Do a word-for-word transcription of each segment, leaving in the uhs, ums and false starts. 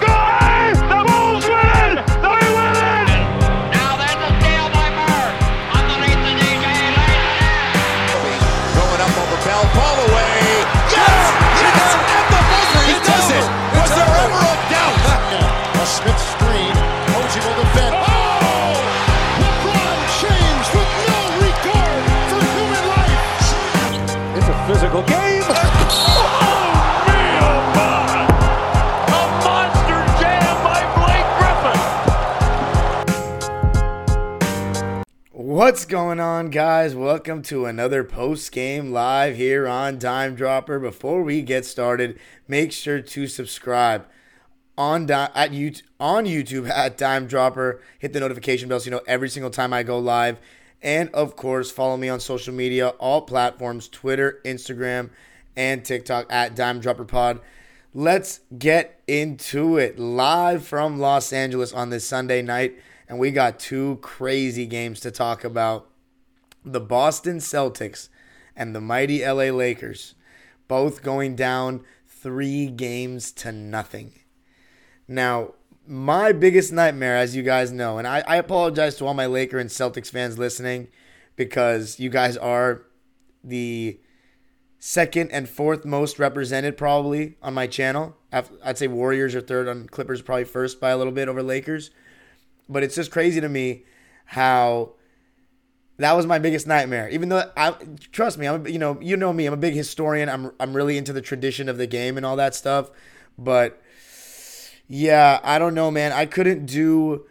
good! The Bulls win! They win it! Now that's a steal by Murray. Underneath the D J right there. Going up over Bell, ball away. Yes! Yes! At the buzzer, he does it! Was there ever a doubt? A Smith screen, Koji will defend. Oh! LeBron James with no regard for human life. It's a physical game. Oh, real God. A monster jam by Blake Griffin. What's going on, guys? Welcome to another post-game live here on Dime Dropper. Before we get started, make sure to subscribe. On, at YouTube, on YouTube at Dime Dropper. Hit the notification bell so you know every single time I go live. And, of course, follow me on social media, all platforms, Twitter, Instagram, and TikTok at Dime Dropper Pod. Let's get into it. Live from Los Angeles on this Sunday night, and we got two crazy games to talk about. The Boston Celtics and the mighty L A Lakers, both going down three games to nothing. Now, my biggest nightmare, as you guys know, and I, I apologize to all my Laker and Celtics fans listening, because you guys are the second and fourth most represented probably on my channel. I'd say Warriors are third, on Clippers probably first by a little bit over Lakers. But it's just crazy to me how that was my biggest nightmare. Even though I trust me, I'm you know you know me, I'm a big historian. I'm I'm really into the tradition of the game and all that stuff, but. Yeah, I don't know, man. I couldn't do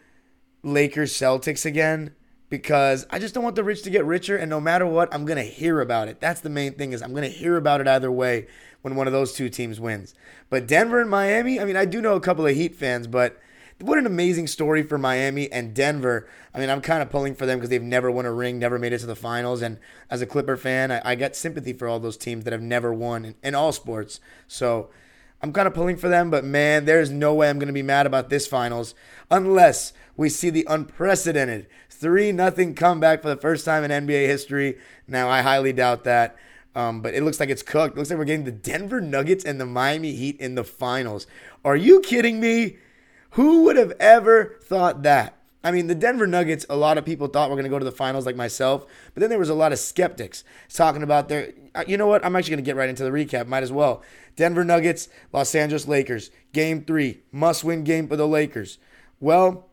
Lakers-Celtics again because I just don't want the rich to get richer, and no matter what, I'm going to hear about it. That's the main thing, is I'm going to hear about it either way when one of those two teams wins. But Denver and Miami, I mean, I do know a couple of Heat fans, but what an amazing story for Miami and Denver. I mean, I'm kind of pulling for them because they've never won a ring, never made it to the finals, and as a Clipper fan, I, I got sympathy for all those teams that have never won in, in all sports, so I'm kind of pulling for them, but man, there's no way I'm going to be mad about this finals unless we see the unprecedented three nothing comeback for the first time in N B A history. Now, I highly doubt that, um, but it looks like it's cooked. It looks like we're getting the Denver Nuggets and the Miami Heat in the finals. Are you kidding me? Who would have ever thought that? I mean, the Denver Nuggets, a lot of people thought were going to go to the finals, like myself. But then there was a lot of skeptics talking about their, you know what? I'm actually going to get right into the recap. Might as well. Denver Nuggets, Los Angeles Lakers. Game three. Must-win game for the Lakers. Well,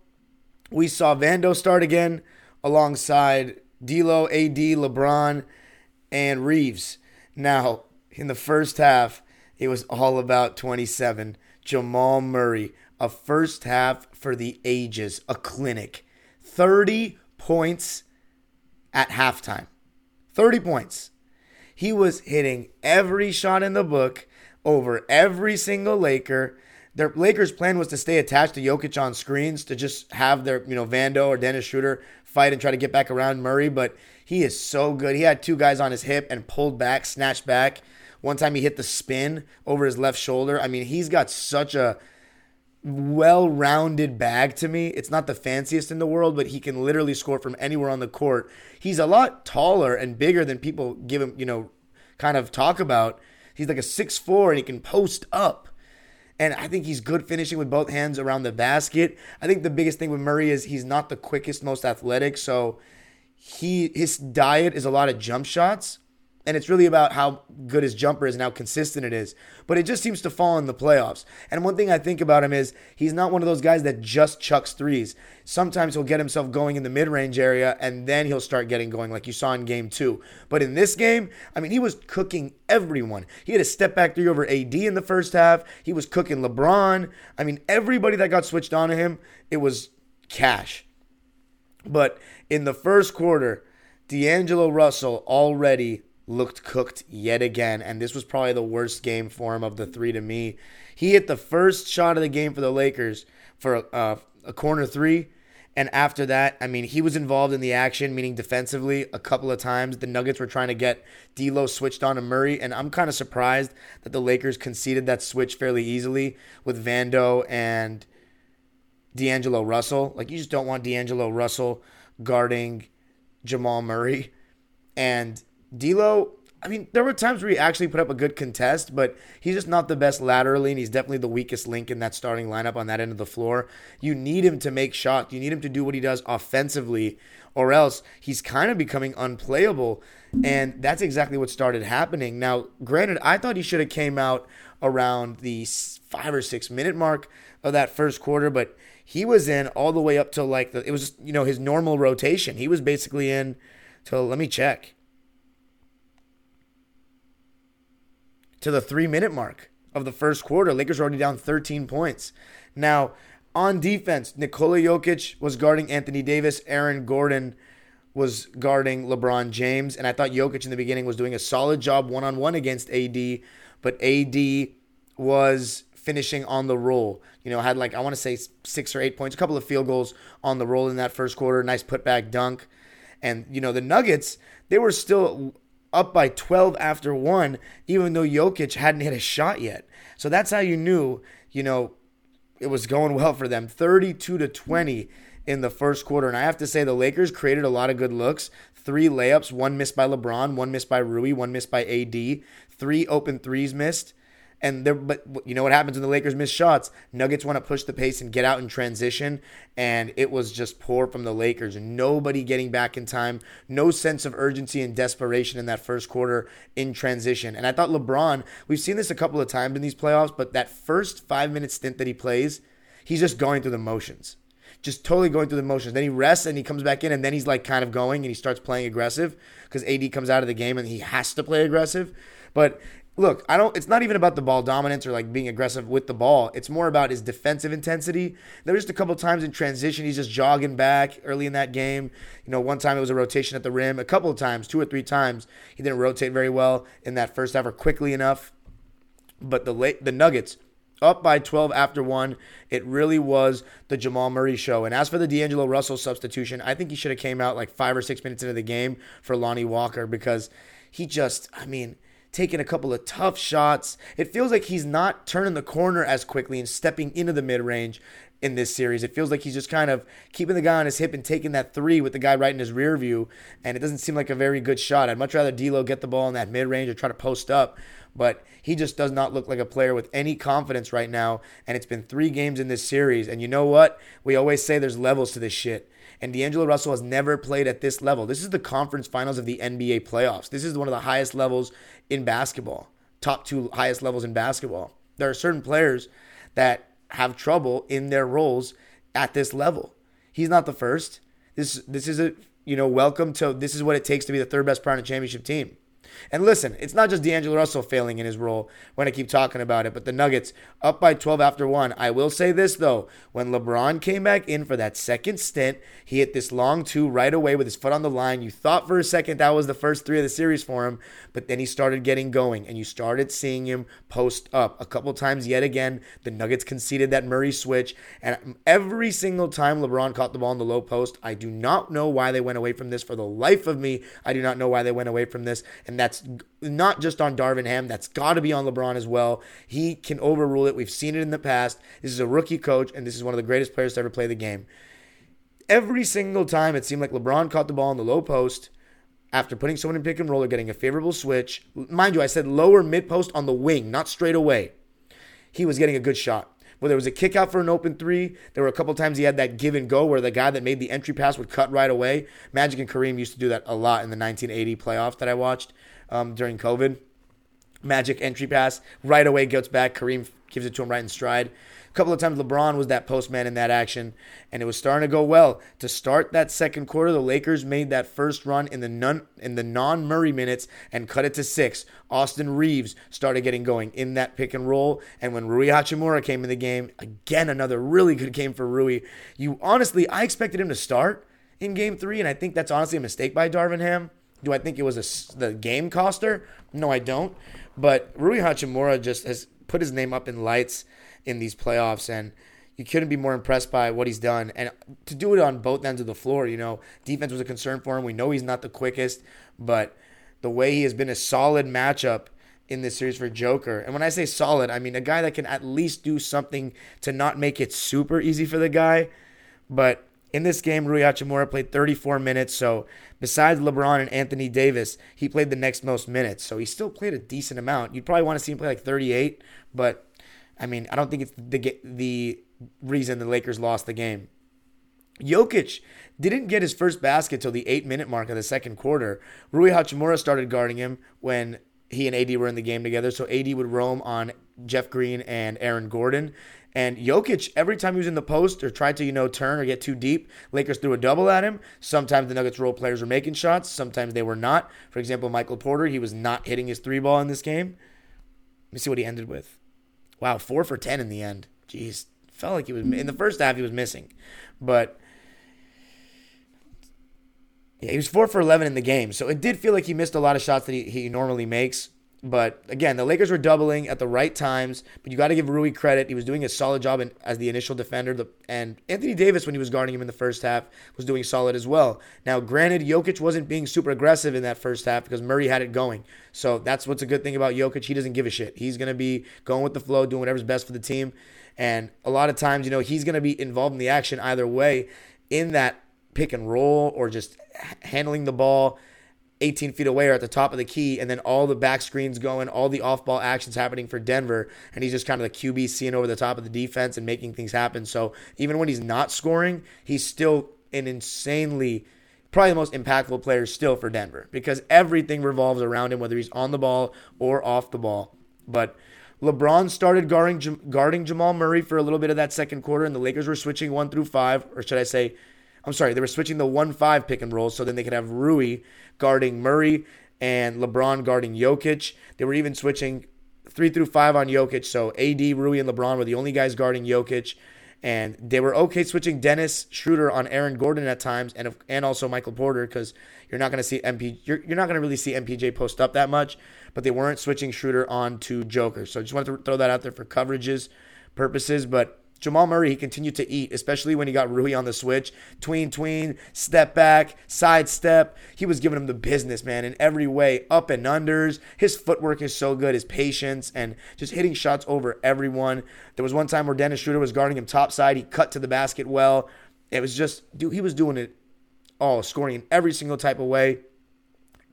we saw Vando start again alongside D'Lo, A D, LeBron, and Reeves. Now, in the first half, it was all about twenty-seven. Jamal Murray. A first half for the ages, a clinic. thirty points at halftime. thirty points. He was hitting every shot in the book over every single Laker. Their Lakers' plan was to stay attached to Jokic on screens, to just have their, you know, Vando or Dennis Schroeder fight and try to get back around Murray, but he is so good. He had two guys on his hip and pulled back, snatched back. One time he hit the spin over his left shoulder. I mean, he's got such a well-rounded bag to me. It's not the fanciest in the world, but he can literally score from anywhere on the court. He's a lot taller and bigger than people give him, you know, kind of talk about. He's like a six foot four, and he can post up. And I think he's good finishing with both hands around the basket. I think the biggest thing with Murray is he's not the quickest, most athletic, so he his diet is a lot of jump shots. And it's really about how good his jumper is and how consistent it is. But it just seems to fall in the playoffs. And one thing I think about him is he's not one of those guys that just chucks threes. Sometimes he'll get himself going in the mid-range area, and then he'll start getting going like you saw in game two. But in this game, I mean, he was cooking everyone. He had a step-back three over A D in the first half. He was cooking LeBron. I mean, everybody that got switched on to him, it was cash. But in the first quarter, D'Angelo Russell already looked cooked yet again, and this was probably the worst game for him of the three to me. He hit the first shot of the game for the Lakers for uh, a corner three, and after that, I mean, he was involved in the action, meaning defensively, a couple of times. The Nuggets were trying to get D'Lo switched on to Murray, and I'm kind of surprised that the Lakers conceded that switch fairly easily with Vando and D'Angelo Russell. Like, you just don't want D'Angelo Russell guarding Jamal Murray. And D'Lo, I mean, there were times where he actually put up a good contest, but he's just not the best laterally, and he's definitely the weakest link in that starting lineup on that end of the floor. You need him to make shots. You need him to do what he does offensively, or else he's kind of becoming unplayable, and that's exactly what started happening. Now, granted, I thought he should have came out around the five or six minute mark of that first quarter, but he was in all the way up to like the, it was, you know, his normal rotation. He was basically in till, let me check, to the three minute mark of the first quarter. Lakers are already down thirteen points. Now, on defense, Nikola Jokic was guarding Anthony Davis. Aaron Gordon was guarding LeBron James. And I thought Jokic in the beginning was doing a solid job one-on-one against A D. But A D was finishing on the roll. You know, had like, I want to say six or eight points, a couple of field goals on the roll in that first quarter. Nice putback dunk. And, you know, the Nuggets, they were still up by twelve after one, even though Jokic hadn't hit a shot yet. So that's how you knew, you know, it was going well for them. thirty-two to twenty in the first quarter. And I have to say, the Lakers created a lot of good looks. Three layups, one missed by LeBron, one missed by Rui, one missed by A D. Three open threes missed. And there, but you know what happens when the Lakers miss shots? Nuggets want to push the pace and get out in transition. And it was just poor from the Lakers. Nobody getting back in time. No sense of urgency and desperation in that first quarter in transition. And I thought LeBron, we've seen this a couple of times in these playoffs, but that first five-minute stint that he plays, he's just going through the motions. Just totally going through the motions. Then he rests and he comes back in, and then he's like kind of going and he starts playing aggressive because A D comes out of the game and he has to play aggressive. But look, I don't. It's not even about the ball dominance or like being aggressive with the ball. It's more about his defensive intensity. There were just a couple times in transition he's just jogging back early in that game. You know, one time it was a rotation at the rim. A couple of times, two or three times, he didn't rotate very well in that first half or quickly enough. But the late, the Nuggets, up by twelve after one, it really was the Jamal Murray show. And as for the D'Angelo Russell substitution, I think he should have came out like five or six minutes into the game for Lonnie Walker because he just, I mean, taking a couple of tough shots. It feels like he's not turning the corner as quickly and stepping into the mid-range in this series. It feels like he's just kind of keeping the guy on his hip and taking that three with the guy right in his rear view, and it doesn't seem like a very good shot. I'd much rather D'Lo get the ball in that mid-range or try to post up, but he just does not look like a player with any confidence right now, and it's been three games in this series, and you know what? We always say there's levels to this shit. And D'Angelo Russell has never played at this level. This is the conference finals of the N B A playoffs. This is one of the highest levels in basketball, top two highest levels in basketball. There are certain players that have trouble in their roles at this level. He's not the first. This this is a, you know, welcome to, this is what it takes to be the third best player on a championship team. And listen, it's not just D'Angelo Russell failing in his role when I keep talking about it, but the Nuggets up by twelve after one. I will say this, though. When LeBron came back in for that second stint, he hit this long two right away with his foot on the line. You thought for a second that was the first three of the series for him, but then he started getting going, and you started seeing him post up. A couple times yet again, the Nuggets conceded that Murray switch, and every single time LeBron caught the ball in the low post, I do not know why they went away from this for the life of me. I do not know why they went away from this, and that's not just on Darvin Ham. That's got to be on LeBron as well. He can overrule it. We've seen it in the past. This is a rookie coach, and this is one of the greatest players to ever play the game. Every single time it seemed like LeBron caught the ball in the low post after putting someone in pick and roll or getting a favorable switch. Mind you, I said lower mid post on the wing, not straight away. He was getting a good shot. Well, there was a kick out for an open three. There were a couple times he had that give and go where the guy that made the entry pass would cut right away. Magic and Kareem used to do that a lot in the nineteen eighty playoffs that I watched um, during COVID. Magic entry pass, right away gets back. Kareem gives it to him right in stride. A couple of times LeBron was that postman in that action, and it was starting to go well. To start that second quarter, the Lakers made that first run in the non, in the non-Murray minutes and cut it to six. Austin Reeves started getting going in that pick and roll, and when Rui Hachimura came in the game, again, another really good game for Rui. You honestly, I expected him to start in game three, and I think that's honestly a mistake by Darvin Ham. Do I think it was a, the game coster? No, I don't. But Rui Hachimura just has put his name up in lights in these playoffs, and you couldn't be more impressed by what he's done. And to do it on both ends of the floor, you know, defense was a concern for him. We know he's not the quickest, but the way he has been a solid matchup in this series for Joker. And when I say solid, I mean a guy that can at least do something to not make it super easy for the guy. But in this game, Rui Hachimura played thirty-four minutes. So besides LeBron and Anthony Davis, he played the next most minutes. So he still played a decent amount. You'd probably want to see him play like thirty-eight. But, I mean, I don't think it's the the reason the Lakers lost the game. Jokic didn't get his first basket till the eight-minute mark of the second quarter. Rui Hachimura started guarding him when he and A D were in the game together. So A D would roam on Jeff Green and Aaron Gordon. And Jokic, every time he was in the post or tried to, you know, turn or get too deep, Lakers threw a double at him. Sometimes the Nuggets role players were making shots. Sometimes they were not. For example, Michael Porter, he was not hitting his three ball in this game. Let me see what he ended with. Wow, four for ten in the end. Jeez, felt like he was, in the first half he was missing. But yeah, he was four for eleven in the game. So it did feel like he missed a lot of shots that he, he normally makes. But again, the Lakers were doubling at the right times. But you got to give Rui credit. He was doing a solid job in, as the initial defender. The, and Anthony Davis, when he was guarding him in the first half, was doing solid as well. Now, granted, Jokic wasn't being super aggressive in that first half because Murray had it going. So that's what's a good thing about Jokic. He doesn't give a shit. He's going to be going with the flow, doing whatever's best for the team. And a lot of times, you know, he's going to be involved in the action either way in that pick and roll or just handling the ball eighteen feet away or at the top of the key, and then all the back screens going, all the off-ball actions happening for Denver, and he's just kind of the Q B seeing over the top of the defense and making things happen. So even when he's not scoring, he's still an insanely, probably the most impactful player still for Denver because everything revolves around him, whether he's on the ball or off the ball. But LeBron started guarding, guarding Jamal Murray for a little bit of that second quarter, and the Lakers were switching one through five, or should I say, I'm sorry, they were switching the one five pick and roll so then they could have Rui guarding Murray and LeBron guarding Jokic. They were even switching three through five on Jokic. So A D, Rui, and LeBron were the only guys guarding Jokic. And they were okay switching Dennis Schroeder on Aaron Gordon at times and and also Michael Porter because you're not going to see M P you're, you're not going to really see M P J post up that much, but they weren't switching Schroeder on to Joker. So I just wanted to throw that out there for coverages purposes, but Jamal Murray, he continued to eat, especially when he got Rui on the switch. Tween, tween, step back, sidestep. He was giving him the business, man, in every way. Up and unders. His footwork is so good. His patience and just hitting shots over everyone. There was one time where Dennis Schroeder was guarding him topside. He cut to the basket well. It was just, dude, he was doing it all, scoring in every single type of way.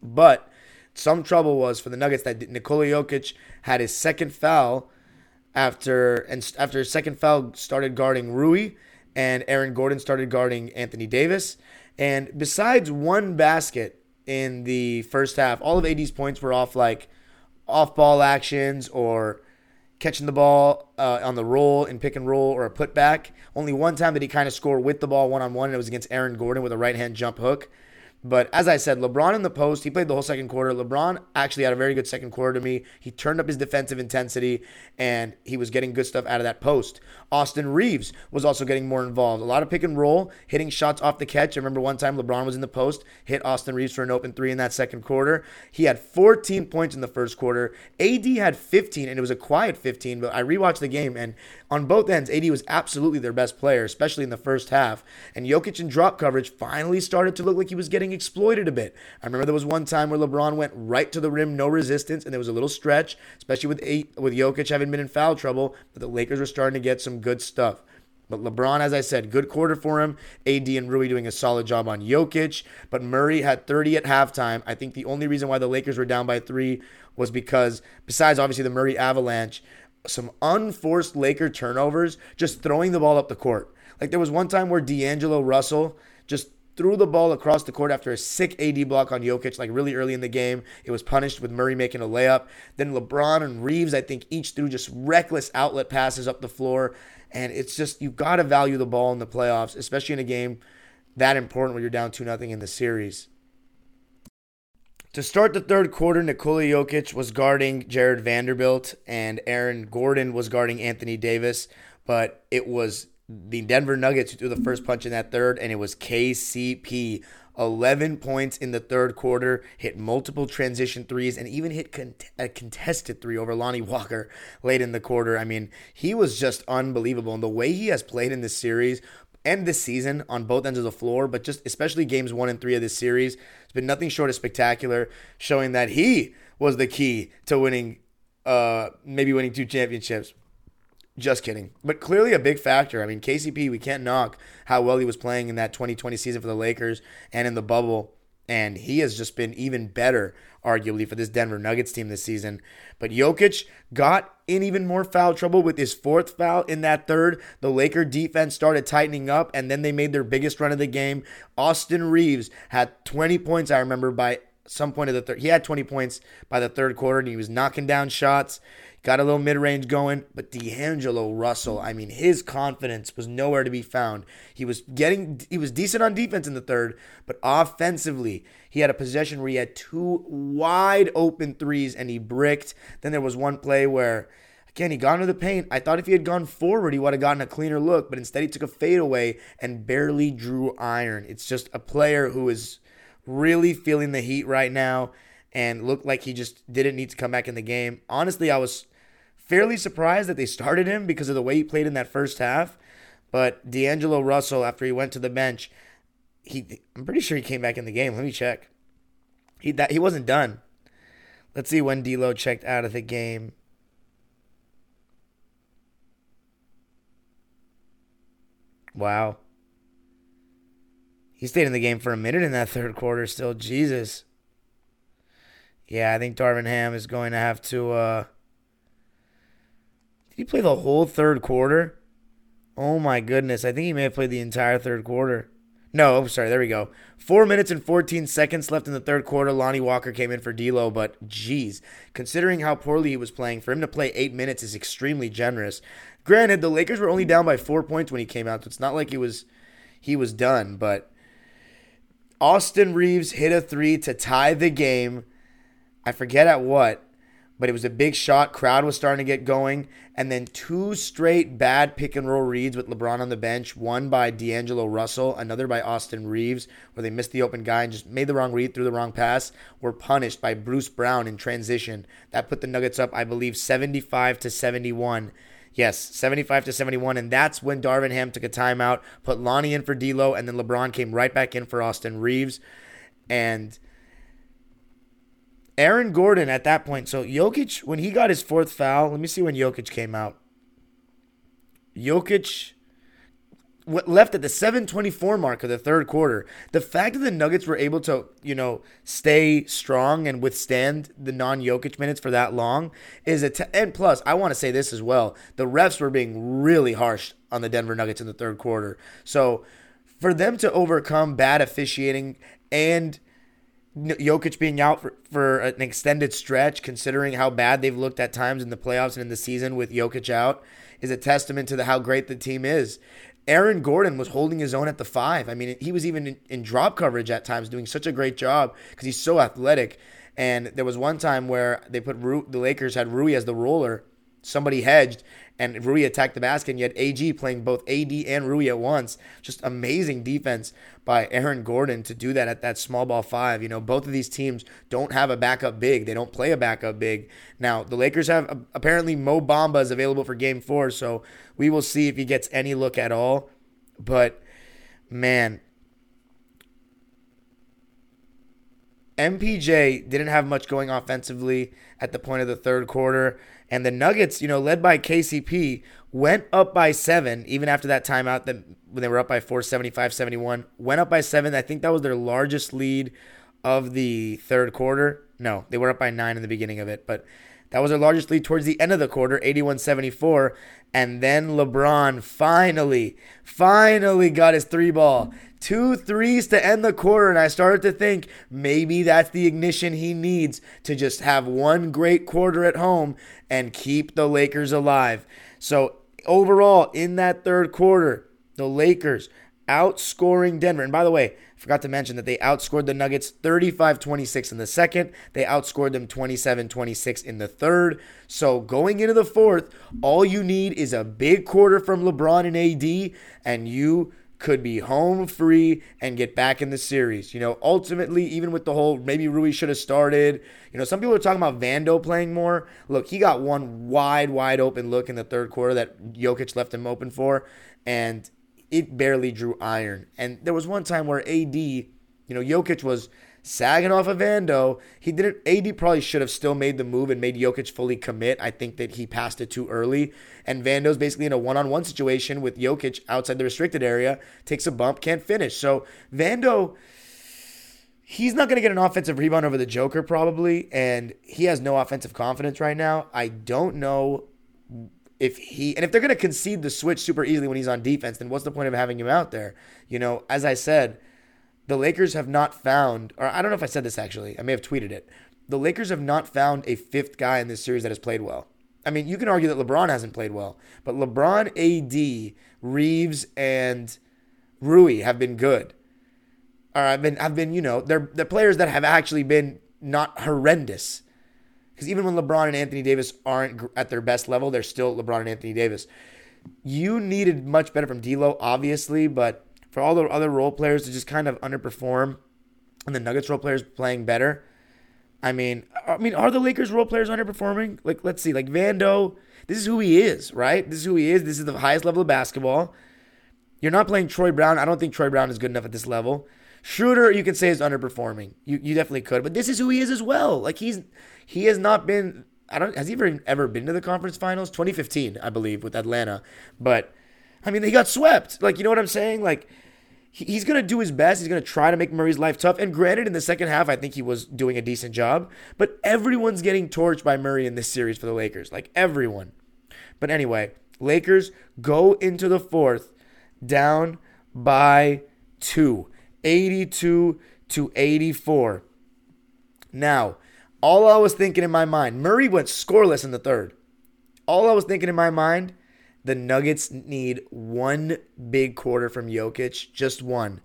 But some trouble was for the Nuggets that Nikola Jokic had his second foul After and after second foul started guarding Rui, and Aaron Gordon started guarding Anthony Davis. And besides one basket in the first half, all of A D's points were off like off-ball actions or catching the ball uh, on the roll and pick and roll or a putback. Only one time did he kind of score with the ball one-on-one, and it was against Aaron Gordon with a right-hand jump hook. But as I said, LeBron in the post, he played the whole second quarter. LeBron actually had a very good second quarter to me. He turned up his defensive intensity, and he was getting good stuff out of that post. Austin Reeves was also getting more involved. A lot of pick and roll, hitting shots off the catch. I remember one time LeBron was in the post, hit Austin Reeves for an open three in that second quarter. He had fourteen points in the first quarter. A D had fifteen, and it was a quiet fifteen, but I rewatched the game, and on both ends, A D was absolutely their best player, especially in the first half. And Jokic in drop coverage finally started to look like he was getting exploited a bit. I remember there was one time where LeBron went right to the rim, no resistance, and there was a little stretch, especially with eight, with Jokic having been in foul trouble, but the Lakers were starting to get some good stuff. But LeBron, as I said, good quarter for him. A D and Rui doing a solid job on Jokic, but Murray had thirty at halftime. I think the only reason why the Lakers were down by three was because, besides obviously the Murray avalanche, some unforced Laker turnovers, just throwing the ball up the court. Like there was one time where D'Angelo Russell just threw the ball across the court after a sick A D block on Jokic, like really early in the game. It was punished with Murray making a layup. Then LeBron and Reeves, I think, each threw just reckless outlet passes up the floor. And it's just, you got to value the ball in the playoffs, especially in a game that important where you're down two nothing in the series. To start the third quarter, Nikola Jokic was guarding Jared Vanderbilt, and Aaron Gordon was guarding Anthony Davis, but it was the Denver Nuggets who threw the first punch in that third, and it was K C P. eleven points in the third quarter, hit multiple transition threes, and even hit con- a contested three over Lonnie Walker late in the quarter. I mean, he was just unbelievable. And the way he has played in this series, end the season on both ends of the floor, but just especially games one and three of this series. It's been nothing short of spectacular, showing that he was the key to winning, uh, maybe winning two championships. Just kidding. But clearly a big factor. I mean, K C P, we can't knock how well he was playing in that twenty twenty season for the Lakers and in the bubble. And he has just been even better, arguably, for this Denver Nuggets team this season. But Jokic got in even more foul trouble with his fourth foul in that third. The Laker defense started tightening up, and then they made their biggest run of the game. Austin Reeves had twenty points, I remember, by some point of the third. He had twenty points by the third quarter, and he was knocking down shots. Got a little mid-range going, but D'Angelo Russell, I mean, his confidence was nowhere to be found. He was getting, he was decent on defense in the third, but offensively, he had a possession where he had two wide open threes and he bricked. Then there was one play where, again, he got into the paint. I thought if he had gone forward, he would have gotten a cleaner look, but instead he took a fadeaway and barely drew iron. It's just a player who is really feeling the heat right now and looked like he just didn't need to come back in the game. Honestly, I was fairly surprised that they started him because of the way he played in that first half. But D'Angelo Russell, after he went to the bench, he I'm pretty sure he came back in the game. Let me check. He that he wasn't done. Let's see when D'Lo checked out of the game. Wow. He stayed in the game for a minute in that third quarter still. Jesus. Yeah, I think Darvin Ham is going to have to... Uh, Did he play the whole third quarter? Oh, my goodness. I think he may have played the entire third quarter. No, I'm sorry. There we go. Four minutes and fourteen seconds left in the third quarter. Lonnie Walker came in for D'Lo, but geez, considering how poorly he was playing, for him to play eight minutes is extremely generous. Granted, the Lakers were only down by four points when he came out, so it's not like he was he was done, but Austin Reeves hit a three to tie the game. I forget at what. But it was a big shot. Crowd was starting to get going. And then two straight bad pick-and-roll reads with LeBron on the bench. One by D'Angelo Russell, another by Austin Reeves, where they missed the open guy and just made the wrong read, threw the wrong pass, were punished by Bruce Brown in transition. That put the Nuggets up, I believe, seventy-five to seventy-one. Yes, seventy-five to seventy-one. And that's when Darvin Ham took a timeout, put Lonnie in for D'Lo, and then LeBron came right back in for Austin Reeves. And Aaron Gordon at that point. So Jokic, when he got his fourth foul, let me see when Jokic came out. Jokic left at the seven twenty-four mark of the third quarter. The fact that the Nuggets were able to, you know, stay strong and withstand the non-Jokic minutes for that long is a... T- and plus, I want to say this as well. The refs were being really harsh on the Denver Nuggets in the third quarter. So for them to overcome bad officiating and Jokic being out for, for an extended stretch, considering how bad they've looked at times in the playoffs and in the season with Jokic out, is a testament to the, how great the team is. Aaron Gordon was holding his own at the five. I mean, he was even in, in drop coverage at times, doing such a great job because he's so athletic. And there was one time where they put Ru- the Lakers had Rui as the roller. Somebody hedged, and Rui attacked the basket, and you had A G playing both A D and Rui at once. Just amazing defense by Aaron Gordon to do that at that small ball five. You know, both of these teams don't have a backup big. They don't play a backup big. Now, the Lakers have, uh, apparently Mo Bamba is available for game four, so we will see if he gets any look at all. But, man, M P J didn't have much going offensively at the point of the third quarter. And the Nuggets, you know, led by K C P, went up by seven, even after that timeout that when they were up by four, seventy-five seventy-one. Went up by seven. I think that was their largest lead of the third quarter. No, they were up by nine in the beginning of it. But that was their largest lead towards the end of the quarter, eighty-one seventy-four. And then LeBron finally, finally got his three ball. Two threes to end the quarter, and I started to think maybe that's the ignition he needs to just have one great quarter at home and keep the Lakers alive. So overall, in that third quarter, the Lakers outscoring Denver. And by the way, I forgot to mention that they outscored the Nuggets thirty-five twenty-six in the second. They outscored them twenty-seven twenty-six in the third. So going into the fourth, all you need is a big quarter from LeBron and A D, and you could be home free and get back in the series. You know, ultimately, even with the whole, maybe Rui should have started. You know, some people are talking about Vando playing more. Look, he got one wide, wide open look in the third quarter that Jokic left him open for. And it barely drew iron. And there was one time where A D, you know, Jokic was sagging off of Vando. He didn't, A D probably should have still made the move and made Jokic fully commit. I think that he passed it too early. And Vando's basically in a one-on-one situation with Jokic outside the restricted area, takes a bump, can't finish. So Vando, he's not going to get an offensive rebound over the Joker probably, and he has no offensive confidence right now. I don't know if he – and if they're going to concede the switch super easily when he's on defense, then what's the point of having him out there? You know, as I said, the Lakers have not found – or I don't know if I said this actually. I may have tweeted it. The Lakers have not found a fifth guy in this series that has played well. I mean, you can argue that LeBron hasn't played well, but LeBron, A D, Reeves, and Rui have been good. Or I've been, I've been, you know, they're the players that have actually been not horrendous. Because even when LeBron and Anthony Davis aren't at their best level, they're still LeBron and Anthony Davis. You needed much better from D'Lo, obviously, but for all the other role players to just kind of underperform, and the Nuggets role players playing better. I mean, I mean, are the Lakers role players underperforming? Like, let's see, like Vando. This is who he is, right? This is who he is. This is the highest level of basketball. You're not playing Troy Brown. I don't think Troy Brown is good enough at this level. Schroeder, you could say, is underperforming. You you definitely could, but this is who he is as well. Like he's he has not been. I don't has he ever ever been to the conference finals? twenty fifteen, I believe, with Atlanta. But I mean, he got swept. Like you know what I'm saying? Like he, he's gonna do his best. He's gonna try to make Murray's life tough. And granted, in the second half, I think he was doing a decent job. But everyone's getting torched by Murray in this series for the Lakers. Like everyone. But anyway, Lakers go into the fourth down by two. eighty-two to eighty-four. Now, all I was thinking in my mind, Murray went scoreless in the third. All I was thinking in my mind, the Nuggets need one big quarter from Jokic, just one,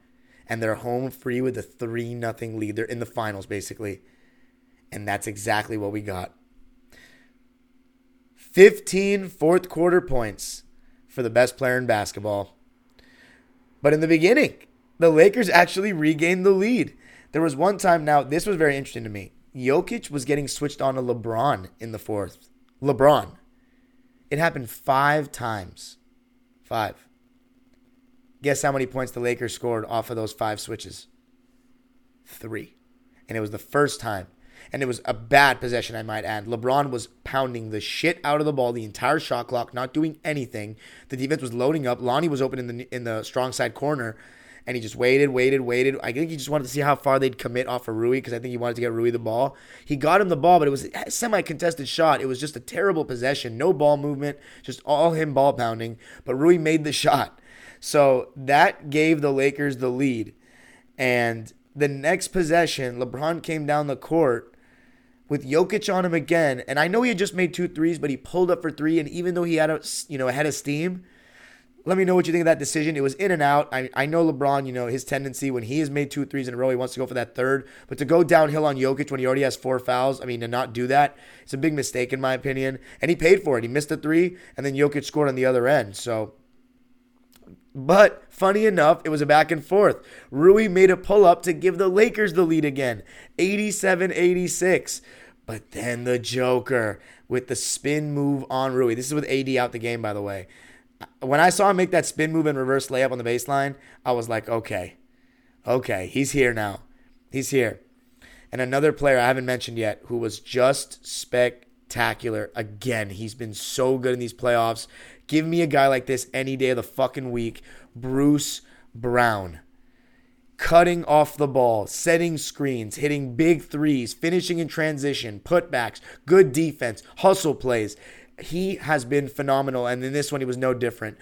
and they're home free with a three nothing lead. They're in the finals, basically, and that's exactly what we got. fifteen fourth quarter points for the best player in basketball. But in the beginning, the Lakers actually regained the lead. There was one time now, this was very interesting to me. Jokic was getting switched on to LeBron in the fourth. LeBron. It happened five times. Five. Guess how many points the Lakers scored off of those five switches? Three. And it was the first time. And it was a bad possession, I might add. LeBron was pounding the shit out of the ball the entire shot clock, not doing anything. The defense was loading up. Lonnie was open in the in the strong side corner. And he just waited, waited, waited. I think he just wanted to see how far they'd commit off of Rui because I think he wanted to get Rui the ball. He got him the ball, but it was a semi-contested shot. It was just a terrible possession. No ball movement, just all him ball pounding. But Rui made the shot. So that gave the Lakers the lead. And the next possession, LeBron came down the court with Jokic on him again. And I know he had just made two threes, but he pulled up for three. And even though he had a, you know, head of steam, let me know what you think of that decision. It was in and out. I, I know LeBron, you know, his tendency when he has made two threes in a row, he wants to go for that third. But to go downhill on Jokic when he already has four fouls, I mean, to not do that, it's a big mistake in my opinion. And he paid for it. He missed the three, and then Jokic scored on the other end. So, but funny enough, it was a back and forth. Rui made a pull-up to give the Lakers the lead again, eighty-seven eighty-six. But then the Joker with the spin move on Rui. This is with A D out the game, by the way. When I saw him make that spin move and reverse layup on the baseline, I was like, okay, okay, he's here now. He's here. And another player I haven't mentioned yet who was just spectacular. Again, he's been so good in these playoffs. Give me a guy like this any day of the fucking week. Bruce Brown. Cutting off the ball, setting screens, hitting big threes, finishing in transition, putbacks, good defense, hustle plays. He has been phenomenal, and in this one, he was no different.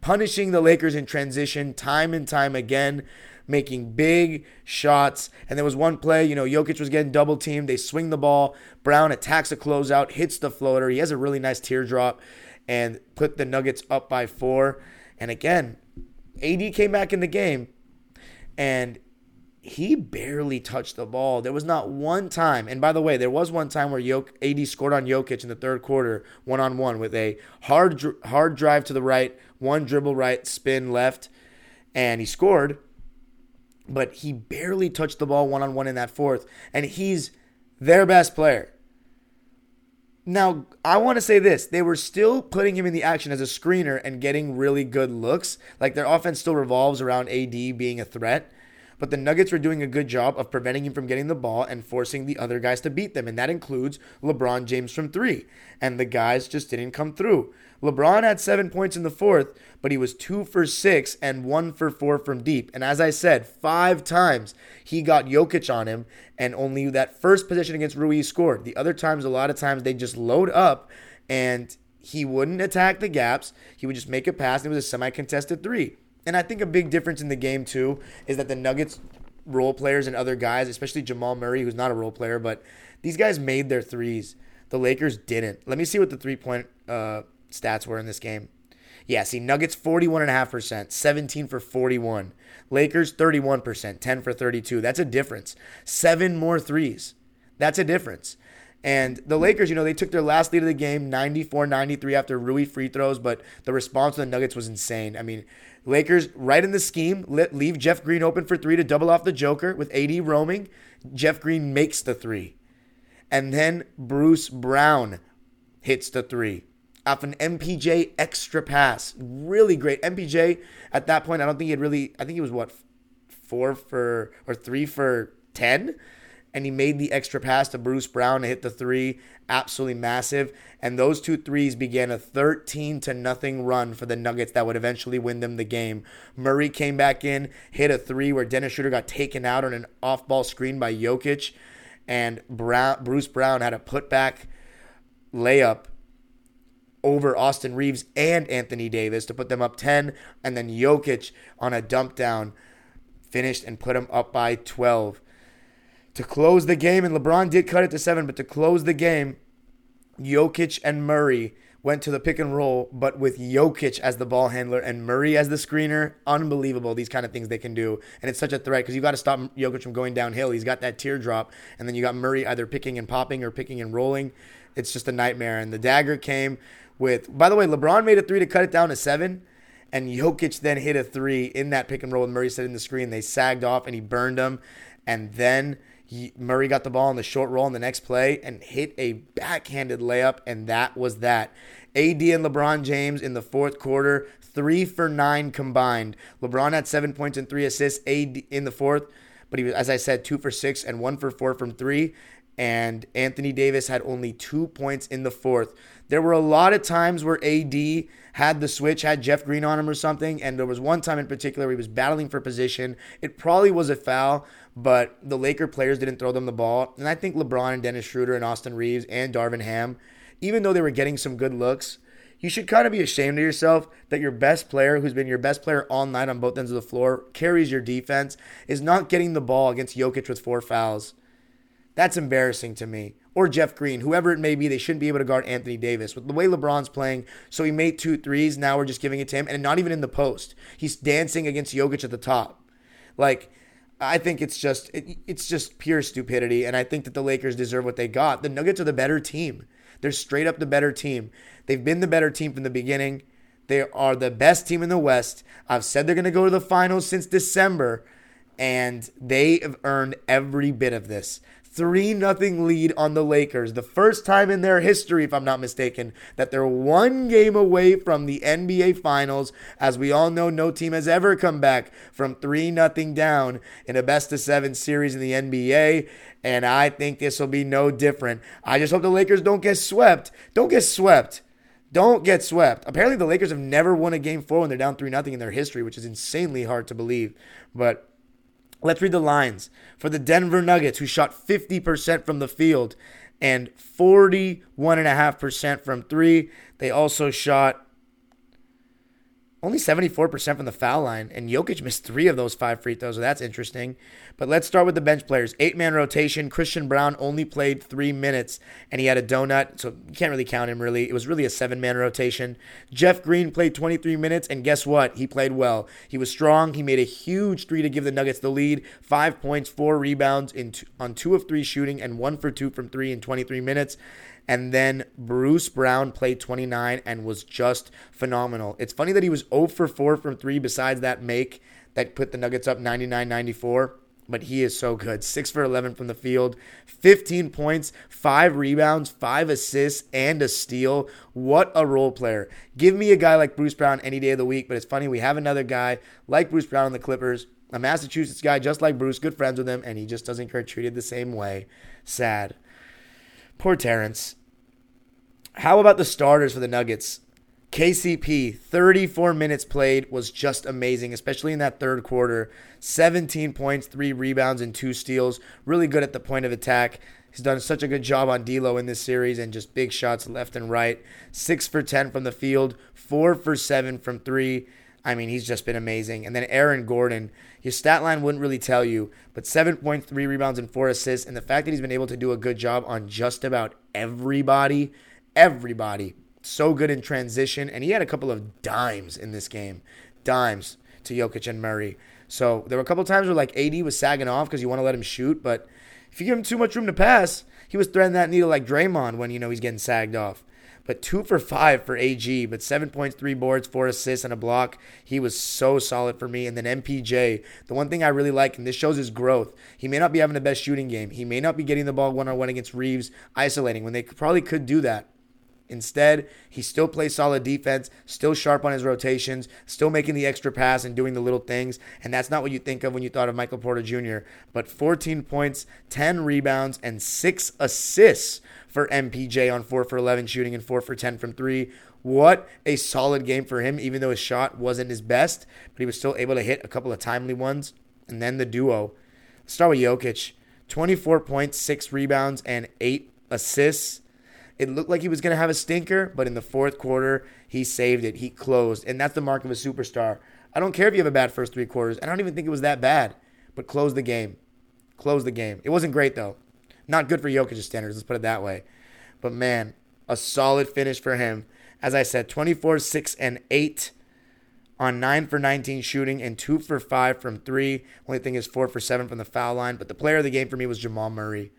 Punishing the Lakers in transition time and time again, making big shots. And there was one play, you know, Jokic was getting double-teamed. They swing the ball. Brown attacks a closeout, hits the floater. He has a really nice teardrop and put the Nuggets up by four. And again, A D came back in the game, and he barely touched the ball. There was not one time. And by the way, there was one time where A D scored on Jokic in the third quarter, one-on-one with a hard hard drive to the right, one dribble right, spin left, and he scored. But he barely touched the ball one-on-one in that fourth, and he's their best player. Now, I want to say this. They were still putting him in the action as a screener and getting really good looks. Like, their offense still revolves around A D being a threat. But the Nuggets were doing a good job of preventing him from getting the ball and forcing the other guys to beat them. And that includes LeBron James from three. And the guys just didn't come through. LeBron had seven points in the fourth, but he was two for six and one for four from deep. And as I said, five times he got Jokic on him, and only that first possession against Rui scored. The other times, a lot of times, they just load up, and he wouldn't attack the gaps. He would just make a pass, and it was a semi-contested three. And I think a big difference in the game, too, is that the Nuggets role players and other guys, especially Jamal Murray, who's not a role player, but these guys made their threes. The Lakers didn't. Let me see what the three-point uh, stats were in this game. Yeah, see, Nuggets forty-one point five percent, seventeen for forty-one. Lakers thirty-one percent, ten for thirty-two. That's a difference. Seven more threes. That's a difference. And the Lakers, you know, they took their last lead of the game, ninety-four ninety-three after Rui free throws, but the response to the Nuggets was insane. I mean, Lakers right in the scheme, leave Jeff Green open for three to double off the Joker with A D roaming. Jeff Green makes the three. And then Bruce Brown hits the three off an M P J extra pass. Really great. M P J, at that point, I don't think he had really, I think he was, what, four for, or three for ten? And he made the extra pass to Bruce Brown to hit the three. Absolutely massive. And those two threes began a thirteen to nothing run for the Nuggets that would eventually win them the game. Murray came back in, hit a three where Dennis Schroeder got taken out on an off-ball screen by Jokic. And Brown, Bruce Brown had a put-back layup over Austin Reeves and Anthony Davis to put them up ten. And then Jokic on a dump down finished and put them up by twelve. To close the game, and LeBron did cut it to seven, but to close the game, Jokic and Murray went to the pick and roll, but with Jokic as the ball handler and Murray as the screener. Unbelievable, these kind of things they can do. And it's such a threat because you've got to stop Jokic from going downhill. He's got that teardrop, and then you got Murray either picking and popping or picking and rolling. It's just a nightmare. And the dagger came with, by the way, LeBron made a three to cut it down to seven. And Jokic then hit a three in that pick and roll, and Murray set in the screen. They sagged off, and he burned them. And then Murray got the ball on the short roll on the next play and hit a backhanded layup, and that was that. A D and LeBron James in the fourth quarter, three for nine combined. LeBron had seven points and three assists A D in the fourth, but he was, as I said, two for six and one for four from three. And Anthony Davis had only two points in the fourth. There were a lot of times where A D had the switch, had Jeff Green on him or something, and there was one time in particular where he was battling for position. It probably was a foul, but the Laker players didn't throw them the ball. And I think LeBron and Dennis Schroeder and Austin Reeves and Darvin Ham, even though they were getting some good looks, you should kind of be ashamed of yourself that your best player, who's been your best player all night on both ends of the floor, carries your defense, is not getting the ball against Jokic with four fouls. That's embarrassing to me. Or Jeff Green, whoever it may be, they shouldn't be able to guard Anthony Davis. With the way LeBron's playing, so he made two threes, now we're just giving it to him, and not even in the post. He's dancing against Jokic at the top. Like, I think it's just it, it's just pure stupidity, and I think that the Lakers deserve what they got. The Nuggets are the better team. They're straight up the better team. They've been the better team from the beginning. They are the best team in the West. I've said they're going to go to the finals since December, and they have earned every bit of this. three nothing lead on the Lakers. The first time in their history, if I'm not mistaken, that they're one game away from the N B A Finals. As we all know, no team has ever come back from three nothing down in a best of seven series in the N B A, and I think this will be no different. I just hope the Lakers don't get swept. Don't get swept. Don't get swept. Apparently, the Lakers have never won a Game four when they're down three nothing in their history, which is insanely hard to believe, but let's read the lines for the Denver Nuggets, who shot fifty percent from the field and forty-one point five percent from three. They also shot only seventy-four percent from the foul line, and Jokic missed three of those five free throws, so that's interesting. But let's start with the bench players. Eight-man rotation. Christian Brown only played three minutes, and he had a donut, so you can't really count him, really. It was really a seven-man rotation. Jeff Green played twenty-three minutes, and guess what? He played well. He was strong. He made a huge three to give the Nuggets the lead. Five points, four rebounds in two, on two of three shooting, and one for two from three in twenty-three minutes. And then Bruce Brown played twenty-nine and was just phenomenal. It's funny that he was zero for four from three besides that make that put the Nuggets up ninety-nine ninety-four. but he is so good. six for eleven from the field, fifteen points, five rebounds, five assists, and a steal. What a role player. Give me a guy like Bruce Brown any day of the week, but it's funny, we have another guy like Bruce Brown on the Clippers, a Massachusetts guy just like Bruce, good friends with him, and he just doesn't get treated the same way. Sad. Poor Terrence. How about the starters for the Nuggets? K C P, thirty-four minutes played, was just amazing, especially in that third quarter. seventeen points, three rebounds, and two steals. Really good at the point of attack. He's done such a good job on D'Lo in this series and just big shots left and right. six for ten from the field, four for seven from three. I mean, he's just been amazing. And then Aaron Gordon, his stat line wouldn't really tell you, but seven points, three rebounds, and four assists. And the fact that he's been able to do a good job on just about everybody, everybody. So good in transition, and he had a couple of dimes in this game. Dimes to Jokic and Murray. So there were a couple times where like A D was sagging off because you want to let him shoot, but if you give him too much room to pass, he was threading that needle like Draymond when, you know, he's getting sagged off. But two for five for A G, but seven points, three boards, four assists, and a block. He was so solid for me. And then M P J, the one thing I really like, and this shows his growth, he may not be having the best shooting game. He may not be getting the ball one-on-one against Reeves, isolating, when they probably could do that. Instead, he still plays solid defense, still sharp on his rotations, still making the extra pass and doing the little things, and that's not what you think of when you thought of Michael Porter Junior But fourteen points, ten rebounds, and six assists for M P J on four for eleven shooting and four for ten from three. What a solid game for him, even though his shot wasn't his best, but he was still able to hit a couple of timely ones. And then the duo. Let's start with Jokic. twenty-four points, six rebounds, and eight assists. It looked like he was going to have a stinker, but in the fourth quarter, he saved it. He closed, and that's the mark of a superstar. I don't care if you have a bad first three quarters. I don't even think it was that bad, but close the game. Close the game. It wasn't great, though. Not good for Jokic's standards, let's put it that way. But, man, a solid finish for him. As I said, twenty-four, six, and eight on nine for nineteen shooting and two for five from three. Only thing is four for seven from the foul line, but the player of the game for me was Jamal Murray.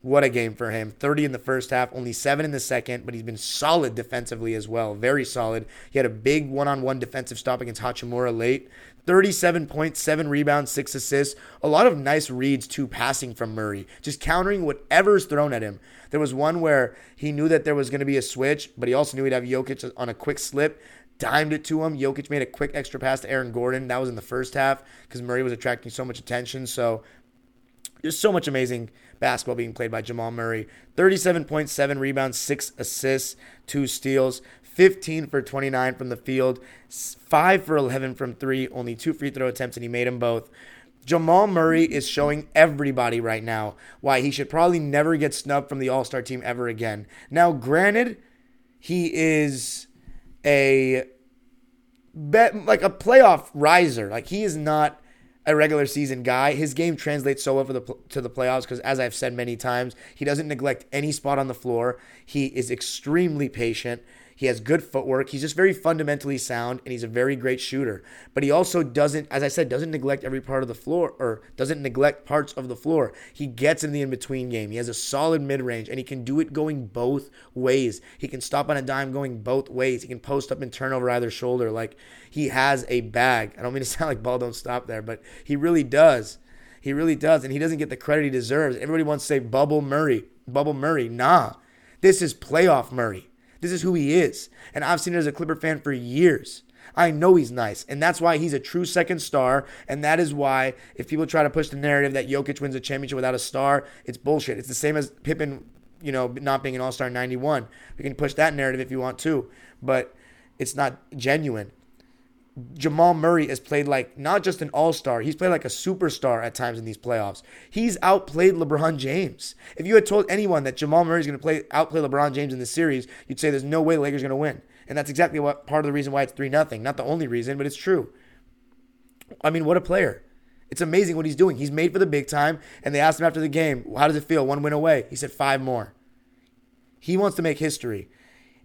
What a game for him. thirty in the first half, only seven in the second, but he's been solid defensively as well. Very solid. He had a big one-on-one defensive stop against Hachimura late. thirty-seven points, seven rebounds, six assists. A lot of nice reads, too, passing from Murray. Just countering whatever's thrown at him. There was one where he knew that there was going to be a switch, but he also knew he'd have Jokic on a quick slip. Dimed it to him. Jokic made a quick extra pass to Aaron Gordon. That was in the first half because Murray was attracting so much attention, so... There's so much amazing basketball being played by Jamal Murray. thirty-seven point seven rebounds, six assists, two steals, fifteen for twenty-nine from the field, five for eleven from three, only two free throw attempts, and he made them both. Jamal Murray is showing everybody right now why he should probably never get snubbed from the All-Star team ever again. Now, granted, he is a bet, like a playoff riser. Like, he is not a regular season guy. His game translates so well for the, to the playoffs because, as I've said many times, he doesn't neglect any spot on the floor. He is extremely patient. He has good footwork. He's just very fundamentally sound, and he's a very great shooter. But he also doesn't, as I said, doesn't neglect every part of the floor or doesn't neglect parts of the floor. He gets in the in-between game. He has a solid mid-range, and he can do it going both ways. He can stop on a dime going both ways. He can post up and turn over either shoulder. Like, he has a bag. I don't mean to sound like ball don't stop there, but he really does. He really does, and he doesn't get the credit he deserves. Everybody wants to say bubble Murray. Bubble Murray. Nah. This is playoff Murray. This is who he is, and I've seen it as a Clipper fan for years. I know he's nice, and that's why he's a true second star, and that is why if people try to push the narrative that Jokic wins a championship without a star, it's bullshit. It's the same as Pippen, you know, not being an all-star in ninety-one. You can push that narrative if you want to, but it's not genuine. Jamal Murray has played like not just an all-star. He's played like a superstar at times in these playoffs. He's outplayed LeBron James. If you had told anyone that Jamal Murray is going to play outplay LeBron James in this series, you'd say there's no way the Lakers are going to win. And that's exactly what part of the reason why it's three nothing. Not the only reason, but it's true. I mean, what a player. It's amazing what he's doing. He's made for the big time. And they asked him after the game, how does it feel? One win away. He said five more. He wants to make history.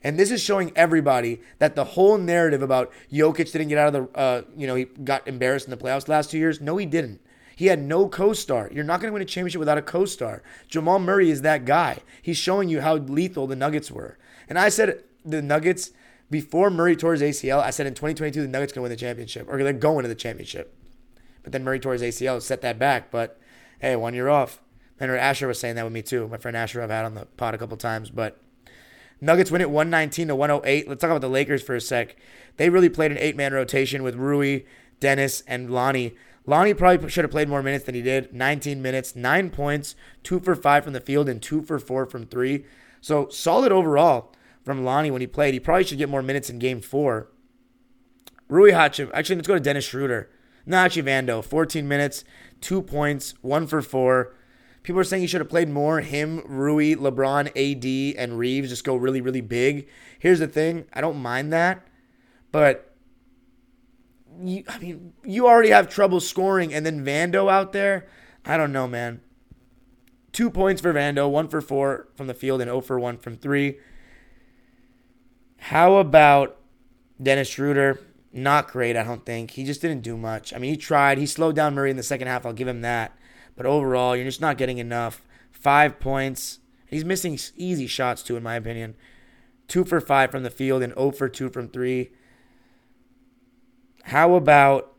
And this is showing everybody that the whole narrative about Jokic didn't get out of the, uh, you know, he got embarrassed in the playoffs the last two years. No, he didn't. He had no co-star. You're not going to win a championship without a co-star. Jamal Murray is that guy. He's showing you how lethal the Nuggets were. And I said the Nuggets, before Murray tore his A C L, I said in twenty twenty-two the Nuggets going to win the championship, or they're going to the championship. But then Murray tore his A C L, set that back. But, hey, one year off. And Asher was saying that with me, too. My friend Asher I've had on the pod a couple times. But Nuggets win it one nineteen to one oh eight. Let's talk about the Lakers for a sec. They really played an eight-man rotation with Rui, Dennis, and Lonnie. Lonnie probably should have played more minutes than he did. nineteen minutes, nine points, two for five from the field, and two for four from three. So solid overall from Lonnie when he played. He probably should get more minutes in game four. Rui Hachimura. Actually, let's go to Dennis Schroeder. No, actually, Vando. fourteen minutes, two points, one for four. People are saying he should have played more. Him, Rui, LeBron, A D, and Reeves just go really, really big. Here's the thing. I don't mind that. But, you, I mean, you already have trouble scoring. And then Vando out there, I don't know, man. Two points for Vando, one for four from the field, and oh for one from three. How about Dennis Schroeder? Not great, I don't think. He just didn't do much. I mean, he tried. He slowed down Murray in the second half. I'll give him that. But overall, you're just not getting enough. Five points. He's missing easy shots, too, in my opinion. Two for five from the field and oh for two from three. How about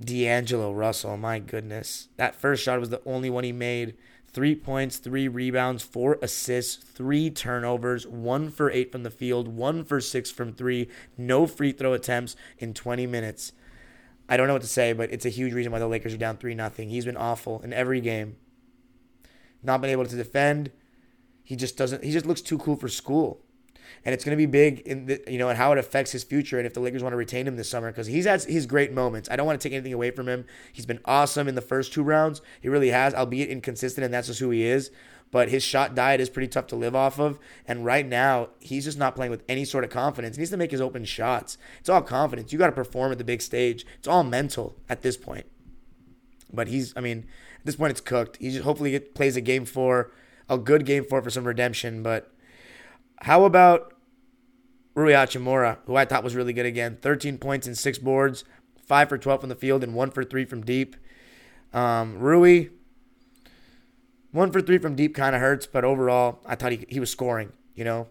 D'Angelo Russell? My goodness. That first shot was the only one he made. Three points, three rebounds, four assists, three turnovers, one for eight from the field, one for six from three, no free throw attempts in twenty minutes. I don't know what to say, but it's a huge reason why the Lakers are down three nothing. He's been awful in every game. Not been able to defend. He just doesn't. He just looks too cool for school. And it's going to be big in the, you know, and how it affects his future and if the Lakers want to retain him this summer because he's had his great moments. I don't want to take anything away from him. He's been awesome in the first two rounds. He really has, albeit inconsistent, and that's just who he is. But his shot diet is pretty tough to live off of. And right now, he's just not playing with any sort of confidence. He needs to make his open shots. It's all confidence. You got to perform at the big stage. It's all mental at this point. But he's, I mean, at this point, it's cooked. He just hopefully get, plays a game four, a good game four for some redemption. But how about Rui Hachimura, who I thought was really good again? thirteen points and six boards, five for twelve from the field, and one for three from deep. Um, Rui... One for three from deep kind of hurts, but overall, I thought he he was scoring, you know?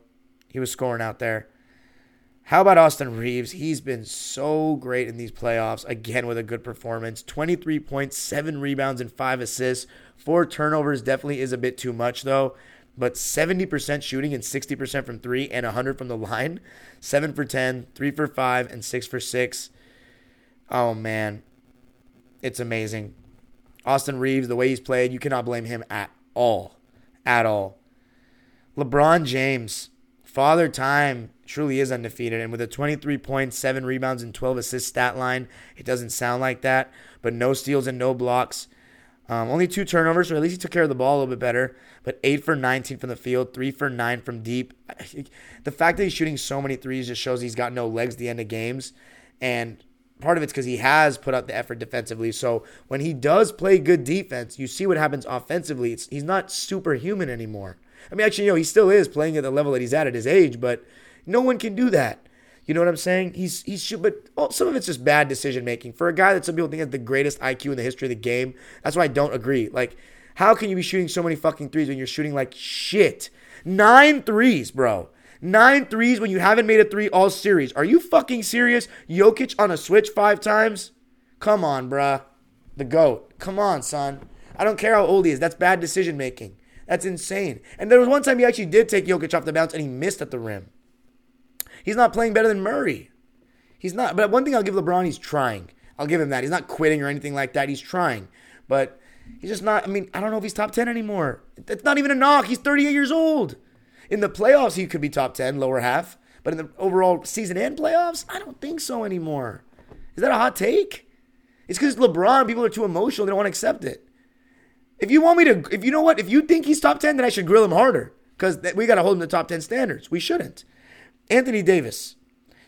He was scoring out there. How about Austin Reeves? He's been so great in these playoffs, again, with a good performance. twenty-three points, seven rebounds, and five assists. Four turnovers definitely is a bit too much, though. But seventy percent shooting and sixty percent from three and one hundred from the line. seven for ten, three for five, and six for six. Oh, man. It's amazing. Austin Reeves, the way he's played, you cannot blame him at all. At all. LeBron James, Father Time, truly is undefeated. And with a twenty-three points, seven rebounds, and twelve assists stat line, it doesn't sound like that. But no steals and no blocks. Um, only two turnovers, so at least he took care of the ball a little bit better. But eight for nineteen from the field, three for nine from deep. The fact that he's shooting so many threes just shows he's got no legs at the end of games. And part of it's because he has put out the effort defensively. So when he does play good defense, you see what happens offensively. It's, he's not superhuman anymore. I mean, actually, you know, he still is playing at the level that he's at at his age, but no one can do that. You know what I'm saying? He's he's but oh, some of it's just bad decision making for a guy that some people think has the greatest I Q in the history of the game. That's why I don't agree. Like, how can you be shooting so many fucking threes when you're shooting like shit? Nine threes, bro. Nine threes when you haven't made a three all series. Are you fucking serious? Jokic on a switch five times? Come on, bruh. The GOAT. Come on, son. I don't care how old he is. That's bad decision making. That's insane. And there was one time he actually did take Jokic off the bounce and he missed at the rim. He's not playing better than Murray. He's not. But one thing I'll give LeBron, he's trying. I'll give him that. He's not quitting or anything like that. He's trying. But he's just not. I mean, I don't know if he's top ten anymore. It's not even a knock. He's thirty-eight years old. In the playoffs, he could be top ten, lower half. But in the overall season and playoffs, I don't think so anymore. Is that a hot take? It's because LeBron, people are too emotional. They don't want to accept it. If you want me to, if you know what, if you think he's top ten, then I should grill him harder. Because we got to hold him to top ten standards. We shouldn't. Anthony Davis,